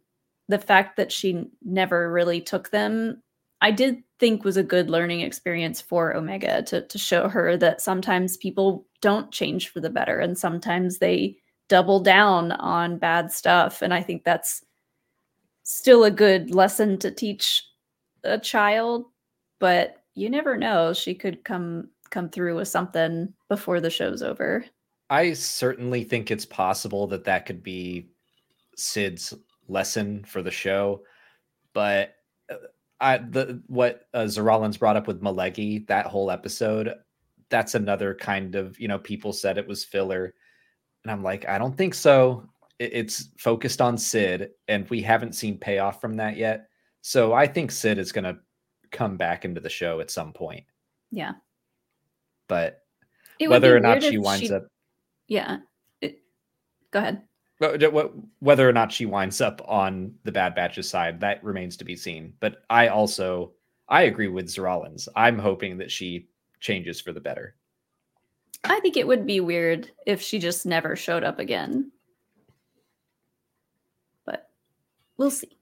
the fact that she never really took them, I did think was a good learning experience for Omega to, to show her that sometimes people don't change for the better and sometimes they double down on bad stuff. And I think that's still a good lesson to teach a child, but you never know. She could come, come through with something before the show's over. I certainly think it's possible that that could be Sid's lesson for the show, but I the what uh, Zarelan's brought up with Malegi, that whole episode, that's another kind of, you know, people said it was filler, and I'm like, I don't think so. It, it's focused on Sid, and we haven't seen payoff from that yet. So I think Sid is going to come back into the show at some point. Yeah, but it whether or not she winds she... up, yeah, it... go ahead. Whether or not she winds up on the Bad Batch's side, that remains to be seen. But I also, I agree with Zarelan's. I'm hoping that she changes for the better. I think it would be weird if she just never showed up again. But we'll see.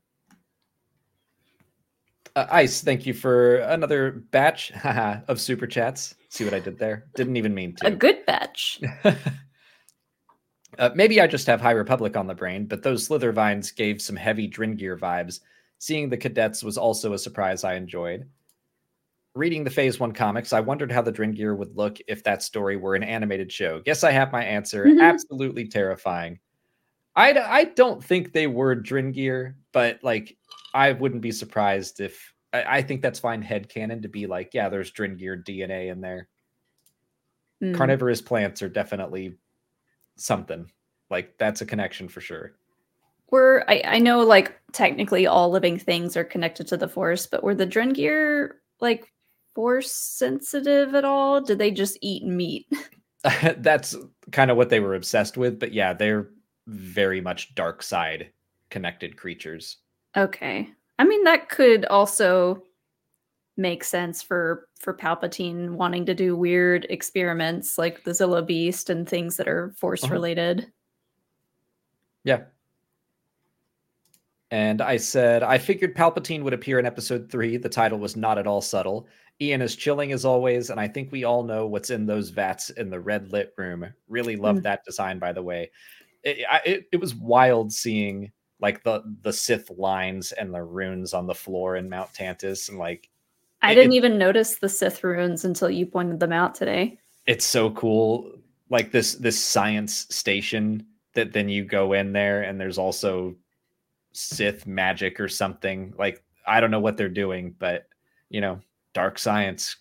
Uh, Ice, thank you for another batch of super chats. See what I did there? Didn't even mean to. A good batch. Uh, maybe I just have High Republic on the brain, but those Slithervines gave some heavy Drengir vibes. Seeing the cadets was also a surprise I enjoyed. Reading the Phase one comics, I wondered how the Drengir would look if that story were an animated show. Guess I have my answer. Mm-hmm. Absolutely terrifying. I, I don't think they were Drengir, but like I wouldn't be surprised if... I, I think that's fine headcanon to be like, yeah, there's Drengir D N A in there. Mm. Carnivorous plants are definitely... something like that's a connection for sure. We're I, I know like technically all living things are connected to the Force, but were the Drengir like Force sensitive at all? Did they just eat meat? That's kind of what they were obsessed with, but yeah, they're very much dark side connected creatures. Okay, I mean that could also make sense for for Palpatine wanting to do weird experiments like the Zillo Beast and things that are Force related. Uh-huh. Yeah. And I said, I figured Palpatine would appear in episode three. The title was not at all subtle. Ian is chilling as always, and I think we all know what's in those vats in the red lit room. Really loved mm. that design, by the way. It, I, it, it was wild seeing like the the Sith lines and the runes on the floor in Mount Tantiss, and like I it, didn't even notice the Sith runes until you pointed them out today. It's so cool, like this this science station that then you go in there and there's also Sith magic or something. Like I don't know what they're doing, but you know, dark science,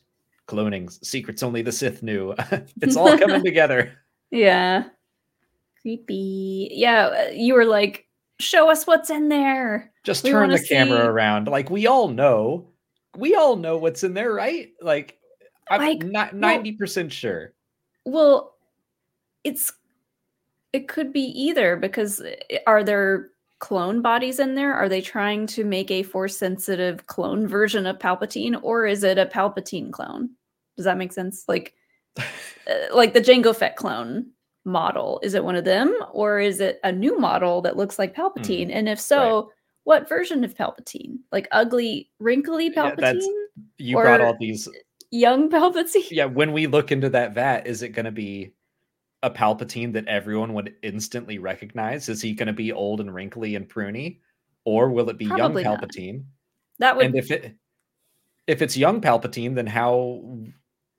cloning, secrets only the Sith knew. It's all coming together. Yeah. Creepy. Yeah, you were like, show us what's in there. Just we turn the see. camera around. Like we all know. We all know what's in there, right? Like I'm like, not ninety percent well, sure. Well, it's it could be either, because are there clone bodies in there? Are they trying to make a force sensitive clone version of Palpatine, or is it a Palpatine clone? Does that make sense? Like uh, like the Jango Fett clone model, is it one of them, or is it a new model that looks like Palpatine? Mm, and if so, right. What version of Palpatine? Like ugly, wrinkly Palpatine? Yeah, that's, you brought all these young Palpatine. Yeah, when we look into that vat, is it going to be a Palpatine that everyone would instantly recognize? Is he going to be old and wrinkly and pruny, or will it be Probably young Palpatine? Not. That would. And if it if it's young Palpatine, then how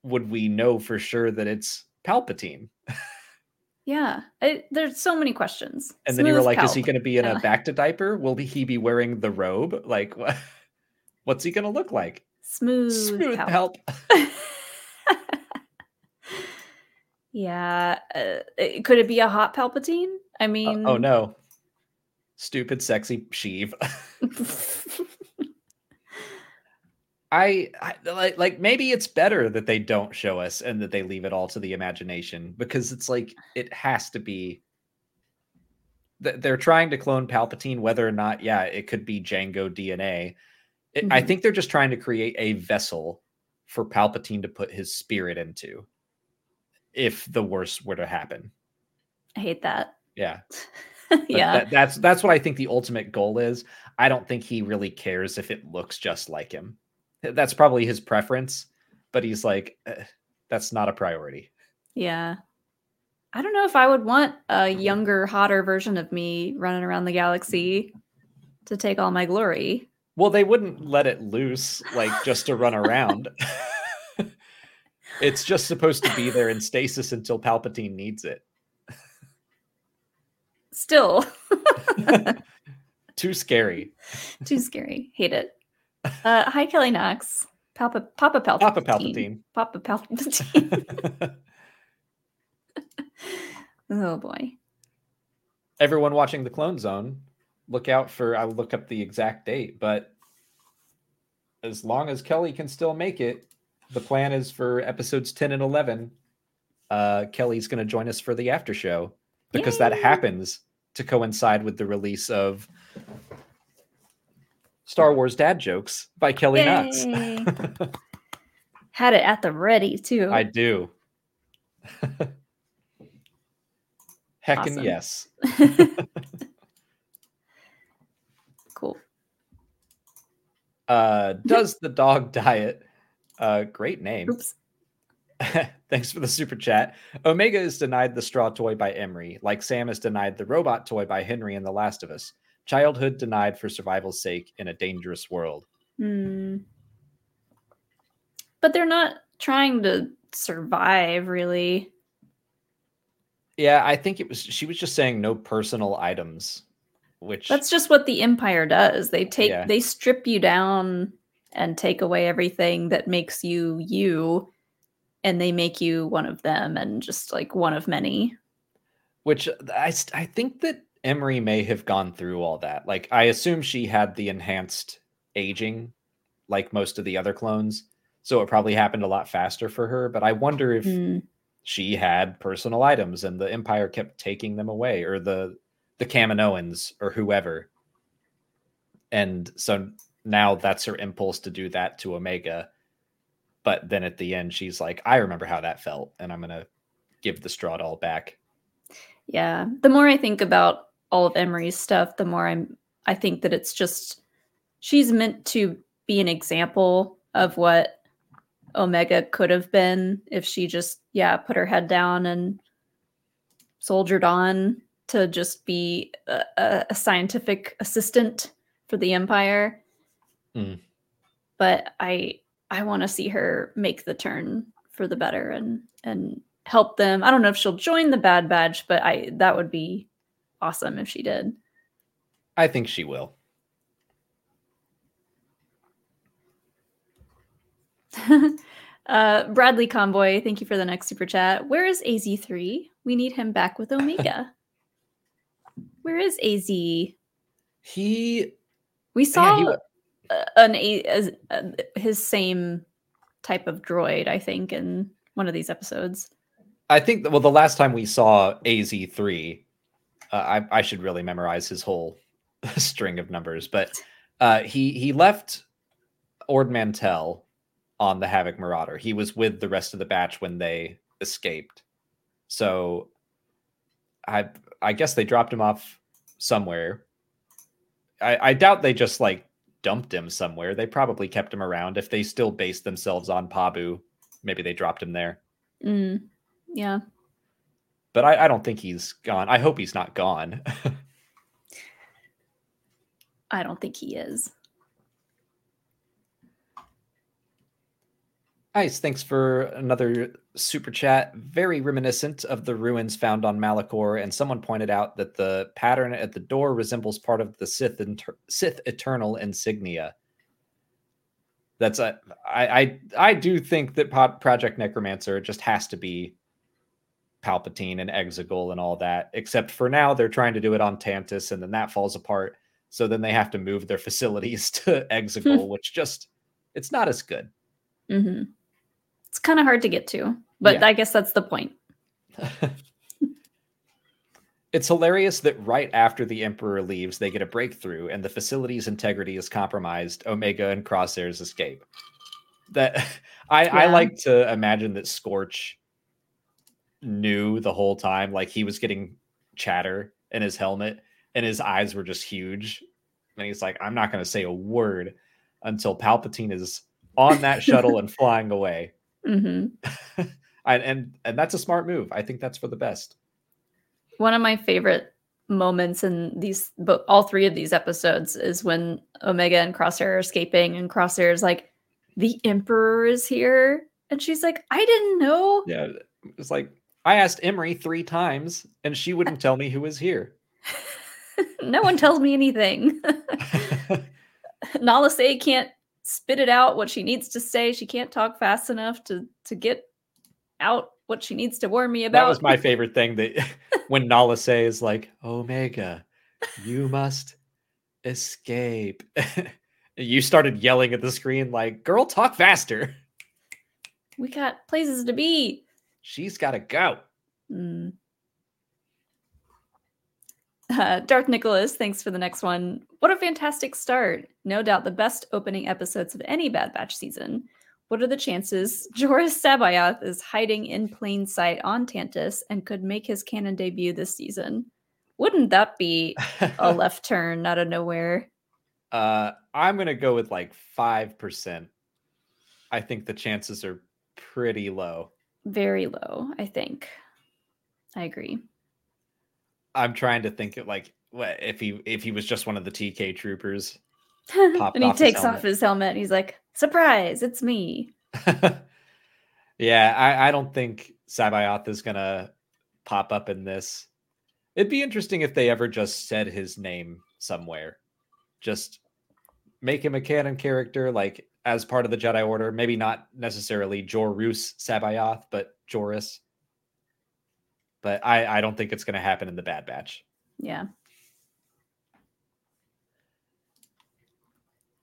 would we know for sure that it's Palpatine? Yeah, I, there's so many questions. And Smooth then you were like, palp. is he going to be in a back to diaper? Will he be wearing the robe? Like, what? What's he going to look like? Smooth, Smooth palp. palp. Yeah. Uh, could it be a hot Palpatine? I mean... Uh, oh, no. Stupid, sexy Sheev. I, I like, like maybe it's better that they don't show us and that they leave it all to the imagination, because it's like it has to be th- they're trying to clone Palpatine, whether or not yeah it could be Jango D N A. It, mm-hmm. I think they're just trying to create a vessel for Palpatine to put his spirit into if the worst were to happen. I hate that. Yeah. Yeah, that, that's that's what I think the ultimate goal is. I don't think he really cares if it looks just like him. That's probably his preference, but he's like, eh, that's not a priority. Yeah. I don't know if I would want a younger, hotter version of me running around the galaxy to take all my glory. Well, they wouldn't let it loose, like, just to run around. It's just supposed to be there in stasis until Palpatine needs it. Still. Too scary. Too scary. Hate it. Uh, hi, Kelly Knox. Papa, Papa Palpatine. Papa Palpatine. Papa Palpatine. Oh boy! Everyone watching the Clone Zone, look out for. I'll look up the exact date, but as long as Kelly can still make it, the plan is for episodes ten and eleven. Uh, Kelly's going to join us for the after show, because Yay. that happens to coincide with the release of Star Wars Dad Jokes by Kelly Knox. Had it at the ready, too. I do. Heckin' yes. Cool. Uh, does the dog diet? Uh, great name. Oops. Thanks for the super chat. Omega is denied the straw toy by Emerie, like Sam is denied the robot toy by Henry in The Last of Us. Childhood denied for survival's sake in a dangerous world. Mm. But they're not trying to survive, really. Yeah, I think it was. She was just saying no personal items, which that's just what the Empire does. They take, yeah. they strip you down and take away everything that makes you you, and they make you one of them and just like one of many. Which I I think that Emerie may have gone through all that. Like, I assume she had the enhanced aging, like most of the other clones. So it probably happened a lot faster for her. But I wonder if mm. she had personal items and the Empire kept taking them away, or the the Kaminoans or whoever. And so now that's her impulse to do that to Omega. But then at the end, she's like, I remember how that felt, and I'm going to give the straw doll back. Yeah. The more I think about all of Emerie's stuff, the more I'm, I think that it's just, she's meant to be an example of what Omega could have been if she just, yeah, put her head down and soldiered on to just be a, a scientific assistant for the Empire. Mm. But I I want to see her make the turn for the better and and help them. I don't know if she'll join the Bad Batch, but I that would be awesome if she did. I think she will. uh, Bradley Convoy, thank you for the next super chat. Where is A Z three? We need him back with Omega. Where is A Z? He. We saw yeah, he was... an a, a, a, his same type of droid, I think, in one of these episodes. I think that, well, the last time we saw A Z three, uh, I, I should really memorize his whole string of numbers, but uh, he he left Ord Mantell on the Havoc Marauder. He was with the rest of the batch when they escaped. So I I guess they dropped him off somewhere. I, I doubt they just like dumped him somewhere. They probably kept him around. If they still based themselves on Pabu, maybe they dropped him there. Mm, yeah. But I, I don't think he's gone. I hope he's not gone. I don't think he is. Nice. Thanks for another super chat. Very reminiscent of the ruins found on Malachor, and someone pointed out that the pattern at the door resembles part of the Sith inter- Sith Eternal insignia. That's a, I, I I do think that Pod- Project Necromancer just has to be Palpatine and Exegol and all that. Except for now, they're trying to do it on Tantiss, and then that falls apart. So then they have to move their facilities to Exegol, which just it's not as good. Mm-hmm. It's kind of hard to get to, but yeah. I guess that's the point. It's hilarious that right after the Emperor leaves, they get a breakthrough and the facility's integrity is compromised. Omega and Crosshair's escape. That I, yeah. I like to imagine that Scorch knew the whole time, like he was getting chatter in his helmet and his eyes were just huge. And he's like, I'm not going to say a word until Palpatine is on that shuttle and flying away. Mm-hmm. and, and and that's a smart move. I think that's for the best. One of my favorite moments in these, but all three of these episodes, is when Omega and Crosshair are escaping and Crosshair is like, the Emperor is here. And she's like, I didn't know. Yeah, it's like, I asked Emerie three times and she wouldn't tell me who was here. No one tells me anything. Nala Say can't spit it out what she needs to say. She can't talk fast enough to to get out what she needs to warn me about. That was my favorite thing, that when Nala Say is like, Omega, you must escape. You started yelling at the screen like, girl, talk faster. We got places to be. She's got to go. Mm. Uh, Darth Nicholas, thanks for the next one. What a fantastic start. No doubt the best opening episodes of any Bad Batch season. What are the chances Jorah Sabayoth is hiding in plain sight on Tantiss and could make his canon debut this season? Wouldn't that be a left turn out of nowhere? Uh, I'm going to go with like five percent. I think the chances are pretty low. Very low, I think. I agree. I'm trying to think of like if he if he was just one of the T K troopers. And he takes off his helmet. He's like, surprise, it's me. Yeah, I, I don't think Sabayoth is going to pop up in this. It'd be interesting if they ever just said his name somewhere. Just make him a canon character, like as part of the Jedi Order. Maybe not necessarily Jorus Sabayoth, but Jorus. But I, I don't think it's going to happen in the Bad Batch. Yeah.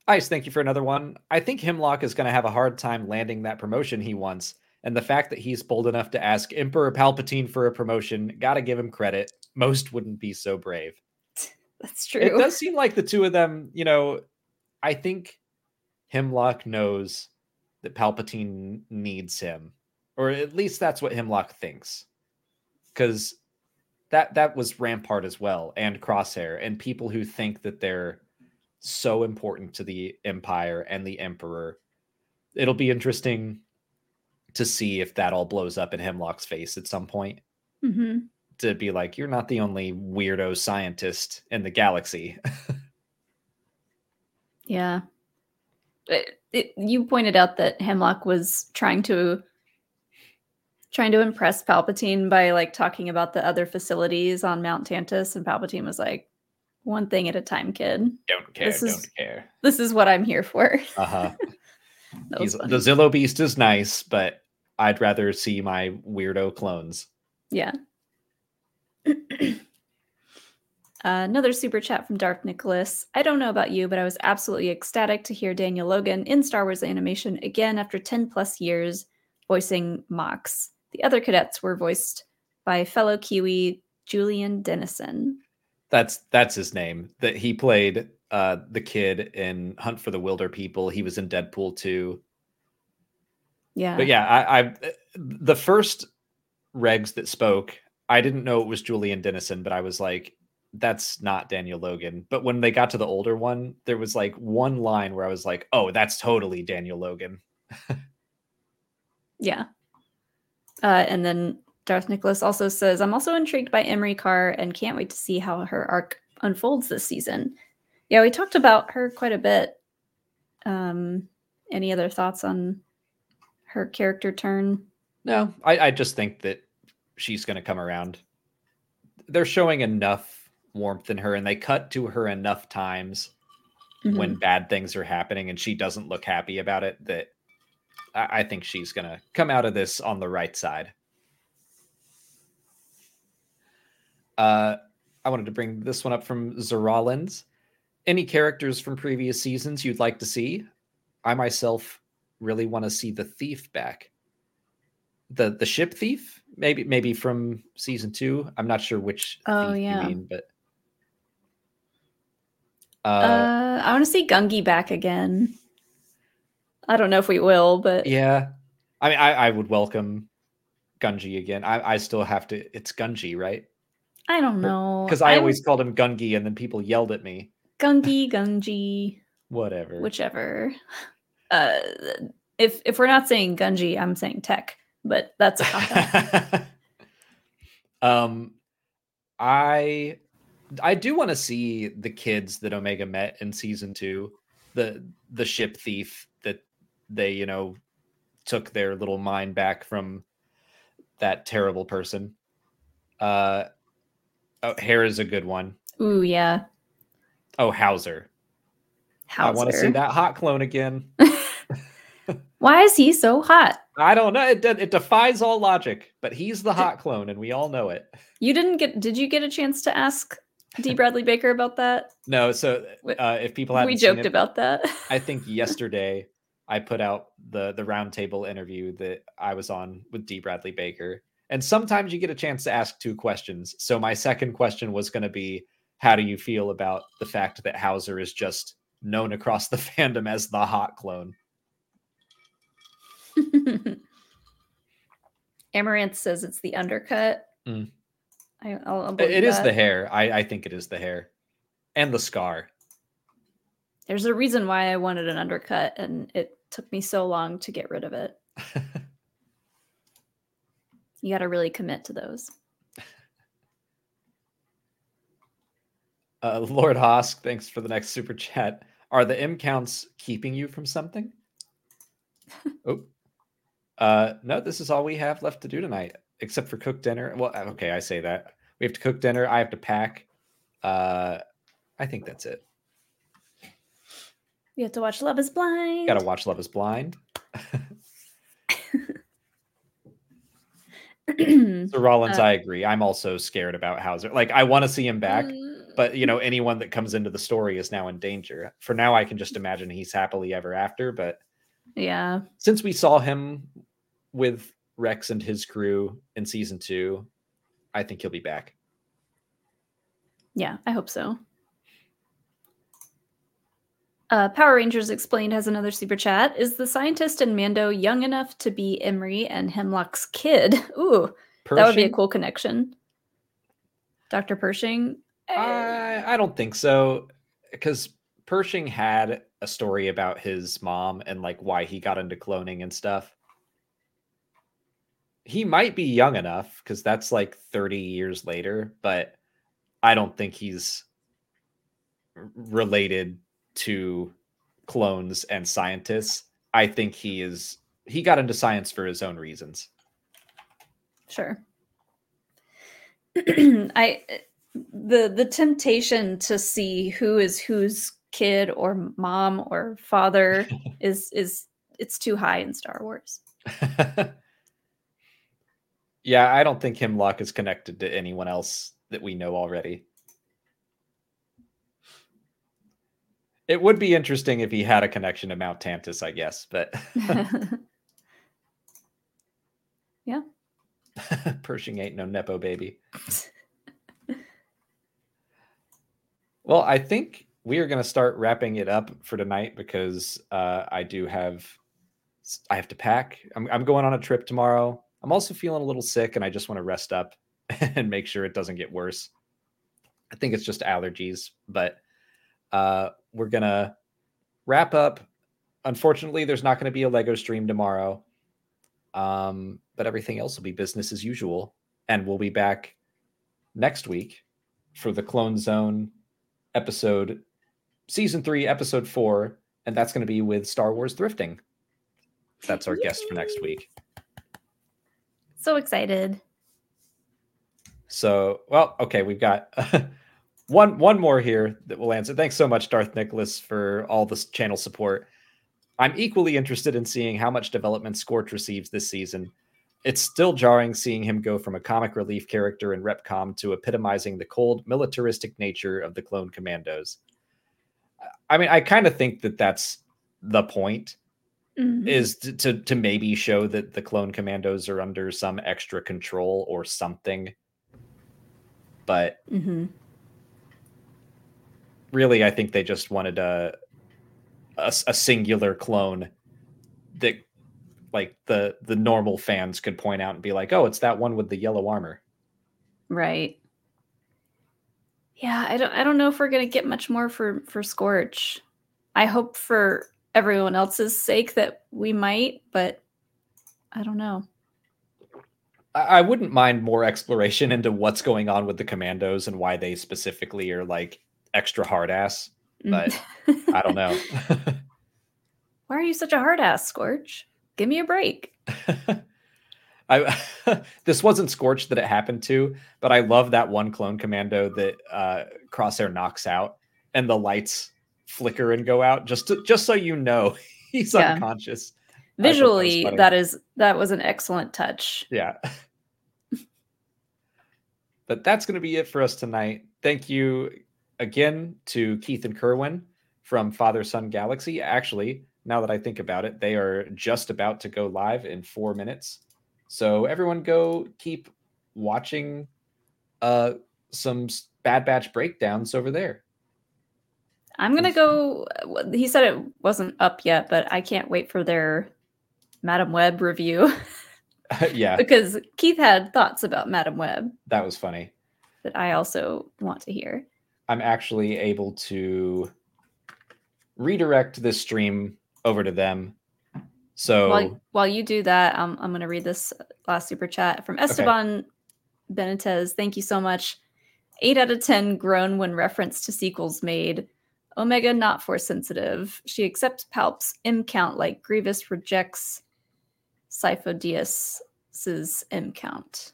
Ice, thank you for another one. I think Hemlock is going to have a hard time landing that promotion he wants. And the fact that he's bold enough to ask Emperor Palpatine for a promotion, got to give him credit. Most wouldn't be so brave. That's true. It does seem like the two of them, you know, I think Hemlock knows that Palpatine needs him. Or at least that's what Hemlock thinks. Because that that was Rampart as well, and Crosshair, and people who think that they're so important to the Empire and the Emperor. It'll be interesting to see if that all blows up in Hemlock's face at some point. Mm-hmm. to be like, you're not the only weirdo scientist in the galaxy. Yeah. It, it, you pointed out that Hemlock was trying to trying to impress Palpatine by like talking about the other facilities on Mount Tantiss, and Palpatine was like, one thing at a time, kid. Don't care, this is, don't care. This is what I'm here for. Uh-huh. He's, the Zillo Beast is nice, but I'd rather see my weirdo clones. Yeah. Uh, another super chat from Darth Nicholas. I don't know about you, but I was absolutely ecstatic to hear Daniel Logan in Star Wars animation again after ten plus years voicing Mox. The other cadets were voiced by fellow Kiwi Julian Dennison. That's that's his name. That he played uh, the kid in Hunt for the Wilder People. He was in Deadpool two. Yeah. But yeah, I, I the first regs that spoke, I didn't know it was Julian Dennison, but I was like, that's not Daniel Logan. But when they got to the older one, there was like one line where I was like, oh, that's totally Daniel Logan. Yeah. Uh, and then Darth Nicholas also says, I'm also intrigued by Emerie Karr and can't wait to see how her arc unfolds this season. Yeah, we talked about her quite a bit. Um, any other thoughts on her character turn? No, I, I just think that she's going to come around. They're showing enough warmth in her, and they cut to her enough times mm-hmm. when bad things are happening and she doesn't look happy about it, that I, I think she's going to come out of this on the right side. Uh, I wanted to bring this one up from Zeralins. Any characters from previous seasons you'd like to see? I myself really want to see the thief back. The the ship thief? Maybe maybe from season two. I'm not sure which oh, thief yeah. you mean, but... Uh, uh, I want to see Gungi back again. I don't know if we will, but... Yeah. I mean, I, I would welcome Gungi again. I, I still have to... It's Gungi, right? I don't know. Because I I'm... always called him Gungi, and then people yelled at me. Gungi, Gungi. Whatever. Whichever. Uh, if if we're not saying Gungi, I'm saying Tech. But that's a um, I I do want to see the kids that Omega met in season two, the the ship thief that they, you know, took their little mind back from that terrible person. Uh, oh, Hera's a good one. Ooh, yeah. Oh, Hauser. Hauser. I want to see that hot clone again. Why is he so hot? I don't know. It, de- it defies all logic, but he's the hot clone, and we all know it. You didn't get... Did you get a chance to ask D. Bradley Baker about that? No, so uh, if people haven't We joked it, about that. I think yesterday I put out the, the roundtable interview that I was on with D. Bradley Baker, and sometimes you get a chance to ask two questions. So my second question was going to be, how do you feel about the fact that Hauser is just known across the fandom as the hot clone? Amaranth says it's the undercut. Mm. I, I'll, I'll it is the hair. I, I think it is the hair and the scar. There's a reason why I wanted an undercut, and it took me so long to get rid of it. You got to really commit to those. Uh, Lord Hosk, thanks for the next super chat. Are the M counts keeping you from something? Oh, uh, no, this is all we have left to do tonight, except for cook dinner. Well, okay, I say that. We have to cook dinner. I have to pack. Uh, I think that's it. You have to watch Love is Blind. Got to watch Love is Blind. So Rollins, uh, I agree. I'm also scared about Hauser. Like, I want to see him back, but, you know, anyone that comes into the story is now in danger. For now, I can just imagine he's happily ever after, but... Yeah. Since we saw him with Rex and his crew in season two, I think he'll be back. Yeah, I hope so. Uh, Power Rangers Explained has another super chat. Is the scientist in Mando young enough to be Emerie and Hemlock's kid? Ooh, Pershing? That would be a cool connection. Doctor Pershing? I, I don't think so, because Pershing had a story about his mom and like why he got into cloning and stuff. he might be young enough because that's like thirty years later, but I don't think he's related to clones and scientists. I think he is, he got into science for his own reasons. Sure. I, the, the temptation to see who is whose kid or mom or father is, is it's too high in Star Wars. Yeah. I don't think Hemlock is connected to anyone else that we know already. It would be interesting if he had a connection to Mount Tantiss, I guess, but yeah. Pershing ain't no Nepo baby. Well, I think we are going to start wrapping it up for tonight because uh, I do have, I have to pack. I'm, I'm going on a trip tomorrow. I'm also feeling a little sick and I just want to rest up and make sure it doesn't get worse. I think it's just allergies, but uh, we're going to wrap up. Unfortunately, there's not going to be a Lego stream tomorrow. Um, but everything else will be business as usual. And we'll be back next week for the Clone Zone episode, season three, episode four. And that's going to be with Star Wars Thrifting. That's our Yay. guest for next week. So excited. So, well, okay, we've got uh, one, one more here that we'll answer. Thanks so much, Darth Nicholas, for all this channel support. I'm equally interested in seeing how much development Scorch receives this season. It's still jarring seeing him go from a comic relief character in Repcom to epitomizing the cold, militaristic nature of the clone commandos. I mean, I kind of think that that's the point, mm-hmm. is to, to, to maybe show that the clone commandos are under some extra control or something. But mm-hmm. really, I think they just wanted to... A, a singular clone that like the the normal fans could point out and be like, oh, it's that one with the yellow armor. Right. Yeah, I don't I don't know if we're gonna get much more for, for Scorch. I hope for everyone else's sake that we might, but I don't know. I, I wouldn't mind more exploration into what's going on with the commandos and why they specifically are like extra hard ass. But I don't know. Why are you such a hard ass, Scorch? Give me a break. I this wasn't Scorch that it happened to, but I love that one clone commando that uh, Crosshair knocks out, and the lights flicker and go out just to, just so you know he's yeah. unconscious. Visually, that, that is that was an excellent touch. Yeah. But that's going to be it for us tonight. Thank you. Again, to Keith and Kerwin from Father Son Galaxy. Actually, now that I think about it, they are just about to go live in four minutes. So everyone go keep watching uh, some Bad Batch breakdowns over there. I'm going to go... He said it wasn't up yet, but I can't wait for their Madame Web review. Yeah. Because Keith had thoughts about Madame Web. That was funny. That I also want to hear. I'm actually able to redirect this stream over to them. So while, while you do that, um, I'm going to read this last super chat from Esteban okay. Benitez. Thank you so much. Eight out of ten grown when reference to sequels made. Omega not force sensitive. She accepts Palp's M count like Grievous rejects Sifo-Dyas's M count.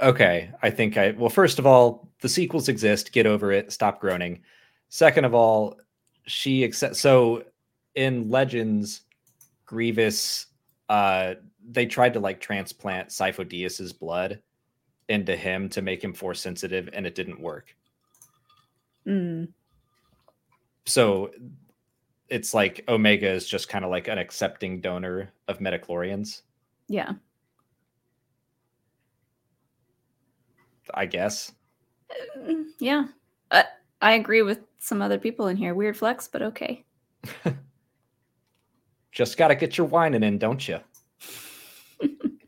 Okay, I think I... Well, first of all, the sequels exist. Get over it. Stop groaning. Second of all, she... accepts. So, in Legends, Grievous, uh, they tried to, like, transplant Sifo-Dyas's blood into him to make him Force-sensitive, and it didn't work. Mm. So, it's like Omega is just kind of like an accepting donor of metachlorians. Yeah. I guess. Yeah. Uh, I agree with some other people in here. Weird flex, but okay. Just got to get your whining in, don't you?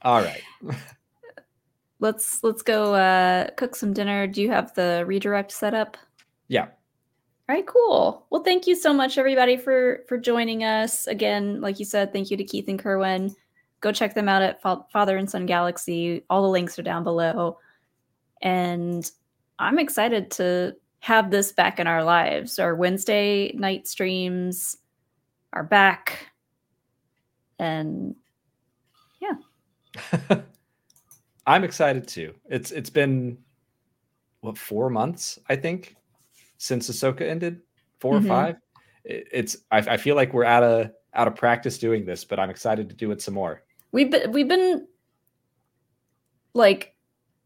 All right. Let's let's go uh, cook some dinner. Do you have the redirect set up? Yeah. All right, cool. Well, thank you so much, everybody, for for joining us. Again, like you said, thank you to Keith and Kerwin. Go check them out at Fa- Father and Son Galaxy. All the links are down below. And I'm excited to have this back in our lives. Our Wednesday night streams are back. And yeah. I'm excited too. It's it's been what four months, I think, since Ahsoka ended. Four mm-hmm. or five. It, it's I, I feel like we're out of out of practice doing this, but I'm excited to do it some more. We've been, we've been like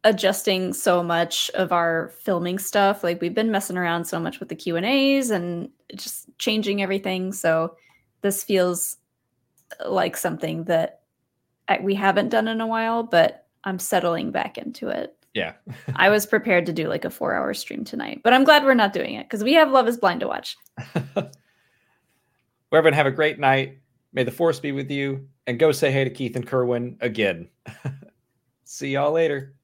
adjusting so much of our filming stuff. Like we've been messing around so much with the Q and A's and just changing everything. So this feels like something that I, we haven't done in a while, but I'm settling back into it. Yeah. I was prepared to do like a four hour stream tonight, but I'm glad we're not doing it because we have Love is Blind to watch. Well, everyone have a great night. May the force be with you, and go say hey to Keith and Kerwin again. See y'all later.